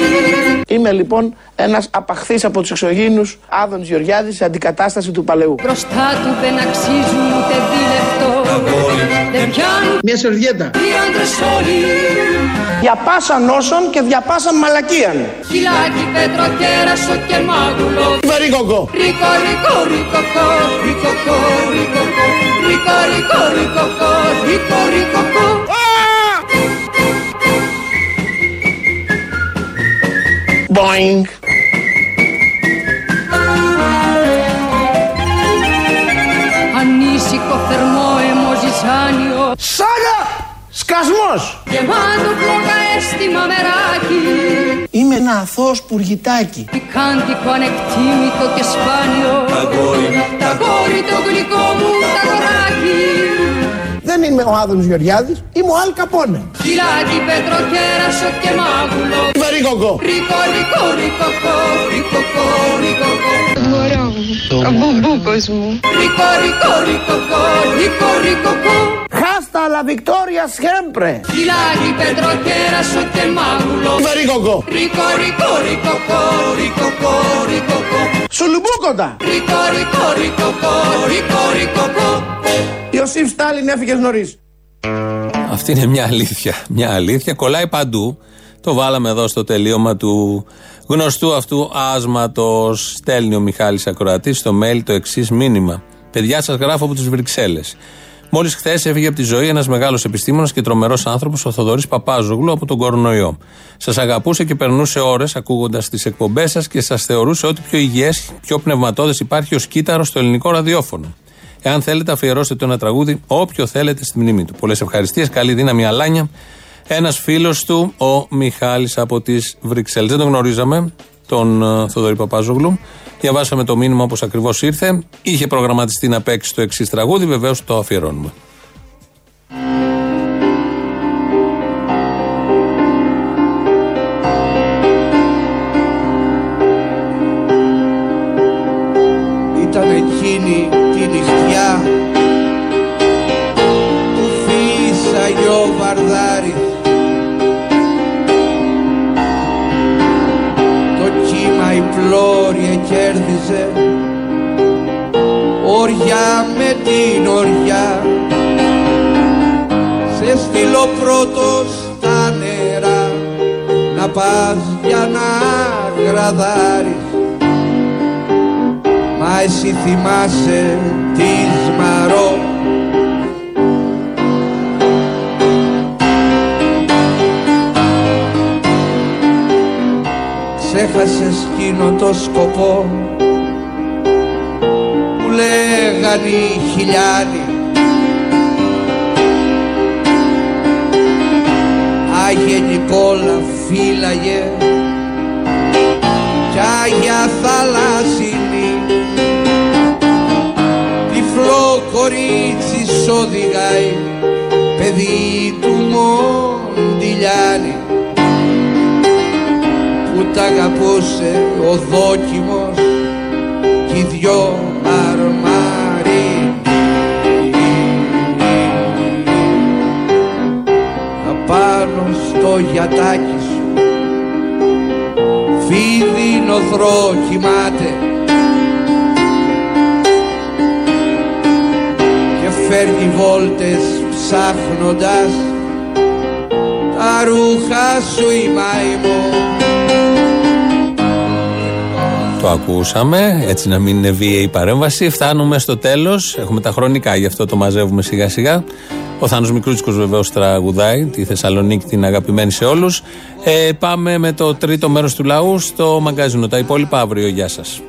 Είμαι λοιπόν ένας απαχθής από τους εξωγήινους Άδωνης Γεωργιάδης σε αντικατάσταση του παλαιού. Μπροστά του δεν αξίζουν ούτε δίλεπτο. Δεν πιάνουν μια σερβιέτα. Οι άντρες όλοι. Διαπάσαν όσων και διαπάσαν μαλακίαν. Χιλάκι, πέτρο, κέρασο και μάγουλο. Βαρικοκό. Ρίκο, ρίκο, ρίκοκο, ρίκοκο, ρίκοκο, ρίκο, ρίκο, ρίκοκο, ρίκο, ρίκοκο. Μποινγκ. Ανήσυχο θερμό εμοζησάνιο. Σάγα! Σκασμός! Γεμάτο πλόκα αίσθημα μεράκι. Είμαι ένα αθώος πουργητάκι. Πικάντικο, ανεκτήμητο και σπάνιο. Τα γόρι, το γλυκό μου, τα κοράκι. Δεν είμαι ο Άδωνης Γεωργιάδης, είμαι ο Αλ Καπόνε. Κυλάκι, πέτρο, κέρασο και μάγουλο. Βαρικοκό. Ρίκο, ρίκο, ρίκοκο, ρίκοκο, ρίκοκο. Μωρό μου, ο μπουμπούκος μου. Ρίκο, ρίκο, ρίκοκο, ρίκο, ρίκοκο. Χάστα la victoria siempre. Κυλάκι, πέτρο, κέρασο και μάγουλο. Βαρικοκό. Ρίκο, ρίκο, ρίκοκο, ρίκοκο, ρίκοκο. Σουλουμπούκοντα. Ρίκο, ρίκο, ρίκοκο, ρίκο, ρίκοκο. Ιωσήφ Στάλιν έφυγε νωρίς. Αυτή είναι μια αλήθεια. Μια αλήθεια κολλάει παντού. Το βάλαμε εδώ στο τελείωμα του γνωστού αυτού άσματος. Στέλνει ο Μιχάλης ακροατής στο mail το εξής μήνυμα. Παιδιά, σας γράφω από τις Βρυξέλλες. Μόλις χθες έφυγε από τη ζωή ένας μεγάλος επιστήμονας και τρομερός άνθρωπος, ο Θοδωρής Παπάζογλου, από τον κορονοϊό. Σας αγαπούσε και περνούσε ώρες ακούγοντας τις εκπομπές σας και σας θεωρούσε ότι πιο υγιές, πιο πνευματώδες υπάρχει ως κύτταρο στο ελληνικό ραδιόφωνο. Εάν θέλετε, αφιερώστε το ένα τραγούδι, όποιο θέλετε, στη μνήμη του. Πολλές ευχαριστίες, καλή δύναμη, Αλάνια. Ένας φίλος του, ο Μιχάλης από τις Βρυξέλλες. Δεν τον γνωρίζαμε, τον Θοδωρή Παπάζογλου. Διαβάσαμε το μήνυμα όπως ακριβώς ήρθε. Είχε προγραμματιστεί να παίξει το εξής τραγούδι, βεβαίως το αφιερώνουμε. Ήταν εκείνη τη νυχτιά που φύσα γιο βαρδάρι, το κύμα η πλώρια κέρδιζε οριά με την οριά, σε στείλω πρώτος στα νερά να πας για να γραδάρεις. Μα εσύ θυμάσαι της Μαρό. Ξέχασες εκείνο το σκοπό που λέγανε οι χιλιάδοι. Άγιε Νικόλα φύλαγε κι Άγια Θαλάσσινη κορίτσι σ' οδηγάει, παιδί του Μοντιλιάνη, που τ' αγαπούσε ο δόκιμος κι οι δυο αρμάρι. Απάνω στο γιατάκι σου φίδι νοθρό κοιμάται, φέρνει βόλτες ψάχνοντας τα ρούχα σου η μαϊμό. Το ακούσαμε, έτσι να μην είναι βίαιη η παρέμβαση. Φτάνουμε στο τέλος. Έχουμε τα χρονικά, γι' αυτό το μαζεύουμε σιγά σιγά. Ο Θάνος Μικρούτσικος βεβαίως τραγουδάει τη Θεσσαλονίκη, την αγαπημένη σε όλους. Πάμε με το τρίτο μέρος του λαού στο μαγκαζίνο. Τα υπόλοιπα αύριο. Γεια σας.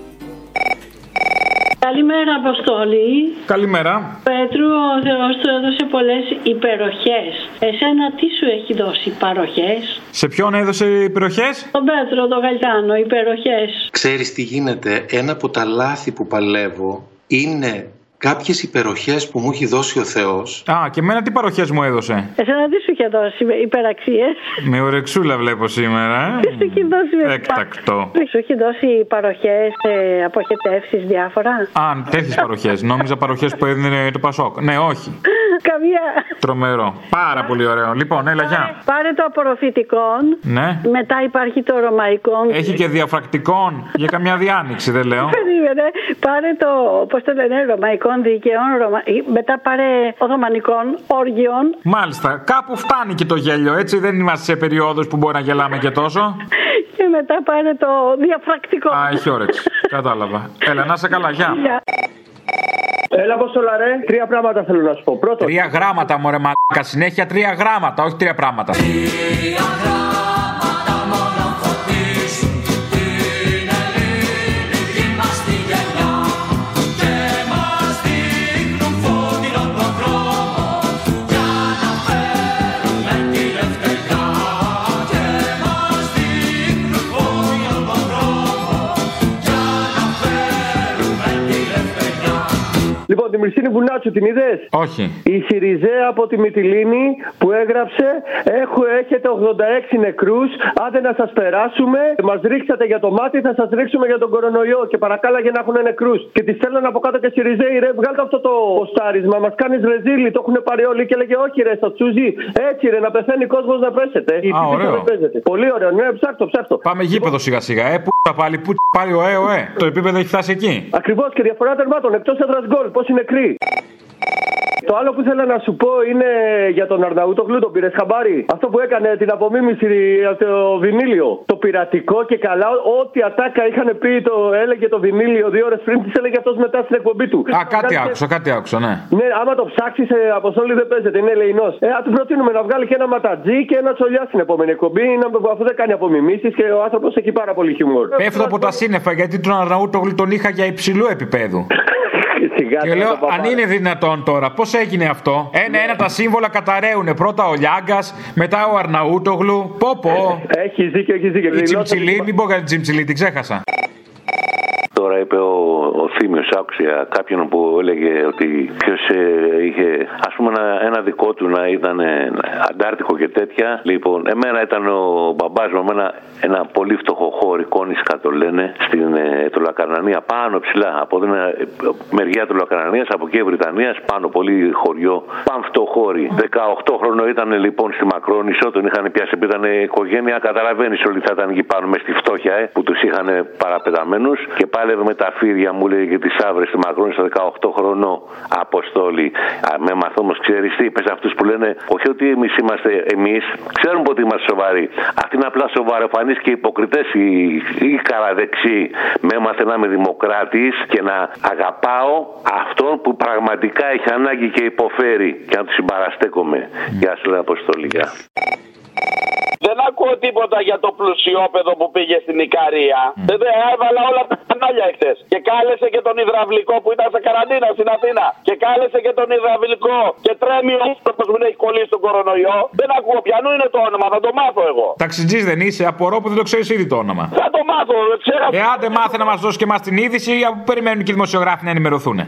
Καλημέρα, Αποστόλη. Καλημέρα. Πέτρου, ο Θεός του έδωσε πολλές υπεροχές. Εσένα τι σου έχει δώσει, παροχές? Σε ποιον έδωσε υπεροχές? Τον Πέτρο, τον Γαϊτάνο, υπεροχές. Ξέρεις τι γίνεται, ένα από τα λάθη που παλεύω είναι κάποιες υπεροχές που μου έχει δώσει ο Θεός. Α, και εμένα τι παροχές μου έδωσε? Εσένα τι σου είχε δώσει, υπεραξίες? Με ορεξούλα βλέπω σήμερα. Τι σου είχε δώσει? Έκτακτο. Σου είχε δώσει παροχές, αποχετεύσεις, διάφορα. Α, τέτοιες παροχές. Νόμιζα παροχές που έδινε το Πασόκ. Ναι, όχι. Καμία. Τρομερό. Πάρα πολύ ωραίο. Λοιπόν, έλα, γεια. Πάρε το απορροφητικόν. Ναι. Μετά υπάρχει το ρωμαϊκόν. Έχει και διαφρακτικόν για καμιά διάνοιξη, δεν λέω. Περίμενε. Πάρε το, πώς το λένε, ρωμαϊκόν. Μετά πάρε οθωμανικών όργιων. Μάλιστα, κάπου φτάνει και το γέλιο, έτσι. Δεν είμαστε σε περιόδους που μπορεί να γελάμε και τόσο. Και μετά πάρε το διαφρακτικό. Α, έχει όρεξη. Κατάλαβα. Έλα, να είσαι καλά, γεια. Έλα, Αποστόλα, ρε. Τρία πράγματα θέλω να σου πω. Πρώτον. Τρία γράμματα, μωρέ μαλάκα. Συνέχεια τρία γράμματα, όχι τρία πράγματα. Τρία γράμματα μόνο φωτίζουν την ελληνική μας τη γενιά. Λοιπόν, τη Μυρσίνη Βουνάτσου την είδες? Όχι. Η Σιριζέα από τη Μυτιλίνη που έγραψε έχετε 86 νεκρούς, άντε να σας περάσουμε, μας ρίξατε για το μάτι, θα σας ρίξουμε για τον κορονοϊό, και παρακάλαγε να έχουν νεκρούς. Και τη στέλναν από κάτω και Σιριζέοι, ρε, βγάλτε αυτό το ποστάρισμα, μας κάνεις ρεζίλι, το έχουν πάρει όλοι, και λέγε όχι ρε, στα τσούζι, έτσι ρε, να πεθαίνει κόσμος, να πέσετε. Α, ωραίο. Πολύ ωραίο, ναι, ψάχτω. Πάμε γήπεδο σιγά σιγά, πάλι ωε. Το επίπεδο έχει φτάσει εκεί. Ακριβώς, και διαφορά τερμάτων, εκτός έδρας γκολ. Πόσοι νεκροί. Το άλλο που ήθελα να σου πω είναι για τον Αρναούτογλου, τον πήρες χαμπάρι? Αυτό που έκανε την απομίμηση το βινίλιο. Το πειρατικό και καλά, ό,τι ατάκα είχαν πει, το έλεγε το βινίλιο 2 ώρες πριν, τη έλεγε αυτός μετά στην εκπομπή του. Α, κάτι άκουσα, ναι. Ναι, άμα το ψάξεις, Αποστόλη, δεν παίζεται, είναι ελεηνός. Α, του προτείνουμε να βγάλει και ένα ματατζή και ένα τσολιά στην επόμενη εκπομπή, αφού δεν κάνει απομιμήσεις και ο άνθρωπος έχει πάρα πολύ χιούμορ. Πέφτω από τα σύννεφα, γιατί τον Αρναούτογλου τον είχα για υψηλού επίπεδου. Και λέω, αν είναι δυνατόν τώρα, πώς έγινε αυτό? Ένα τα σύμβολα καταραίουνε. Πρώτα ο Λιάγκας, μετά ο Αρναούτογλου. Πω. Έχει δίκιο. Η Τσιμψιλή, μην πω την Τσιμψιλή, την ξέχασα. Τώρα είπε ο Θήμιος, άκουσα κάποιον που έλεγε ότι ποιος είχε, ας πούμε, ένα δικό του να ήταν αντάρτικο και τέτοια. Λοιπόν, εμένα ήταν ο μπαμπάς μου, ένα πολύ φτωχό χώρι, Κόνισκα το λένε, στην Αιτωλακαρνανία, πάνω ψηλά, από την μεριά του Λακαρνανίας, από εκεί Βρυτανίας, πάνω πολύ χωριό, πανφτωχό χώρι. 18 χρονών ήταν λοιπόν στη Μακρόνησο, τον είχαν πιάσει που ήταν οικογένεια, καταλαβαίνεις όλοι θα ήταν εκεί πάνω με στη φτώχεια, που τους είχαν παραπεταμένους. Και πάλι με τα φίδια μου, λέει, και τις άβρες στη Μακρόνησο, 18 χρονών, Αποστόλη. Με μαθ' όμως, ξέρεις τι, πες αυτούς που λένε, όχι ότι εμείς είμαστε εμείς, ξέρουμε ότι είμαστε σοβαροί. Αυτοί είναι απλά σοβαροφανείς και υποκριτές οι καραδεξοί. Με έμαθε να είμαι δημοκράτης και να αγαπάω αυτόν που πραγματικά έχει ανάγκη και υποφέρει, και να του συμπαραστέκομαι. Γεια σου, λέει, Αποστόλη. Δεν ακούω τίποτα για το πλουσιόπεδο που πήγε στην Ικαρία. Δεν έβαλα όλα τα κανάλια χτες. Και κάλεσε και τον υδραυλικό που ήταν σε καραντίνα στην Αθήνα. Και κάλεσε και τον υδραυλικό. Και τρέμει ο άνθρωπος που έχει κολλήσει τον κορονοϊό. Δεν ακούω πιανού είναι το όνομα, θα το μάθω εγώ. Ταξιτζής δεν είσαι, απορώ που δεν το ξέρεις ήδη το όνομα. Θα το μάθω, δεν ξέρω. Εάν δεν μάθει να μας δώσει και εμάς την είδηση, περιμένουν και οι δημοσιογράφοι να ενημερωθούν.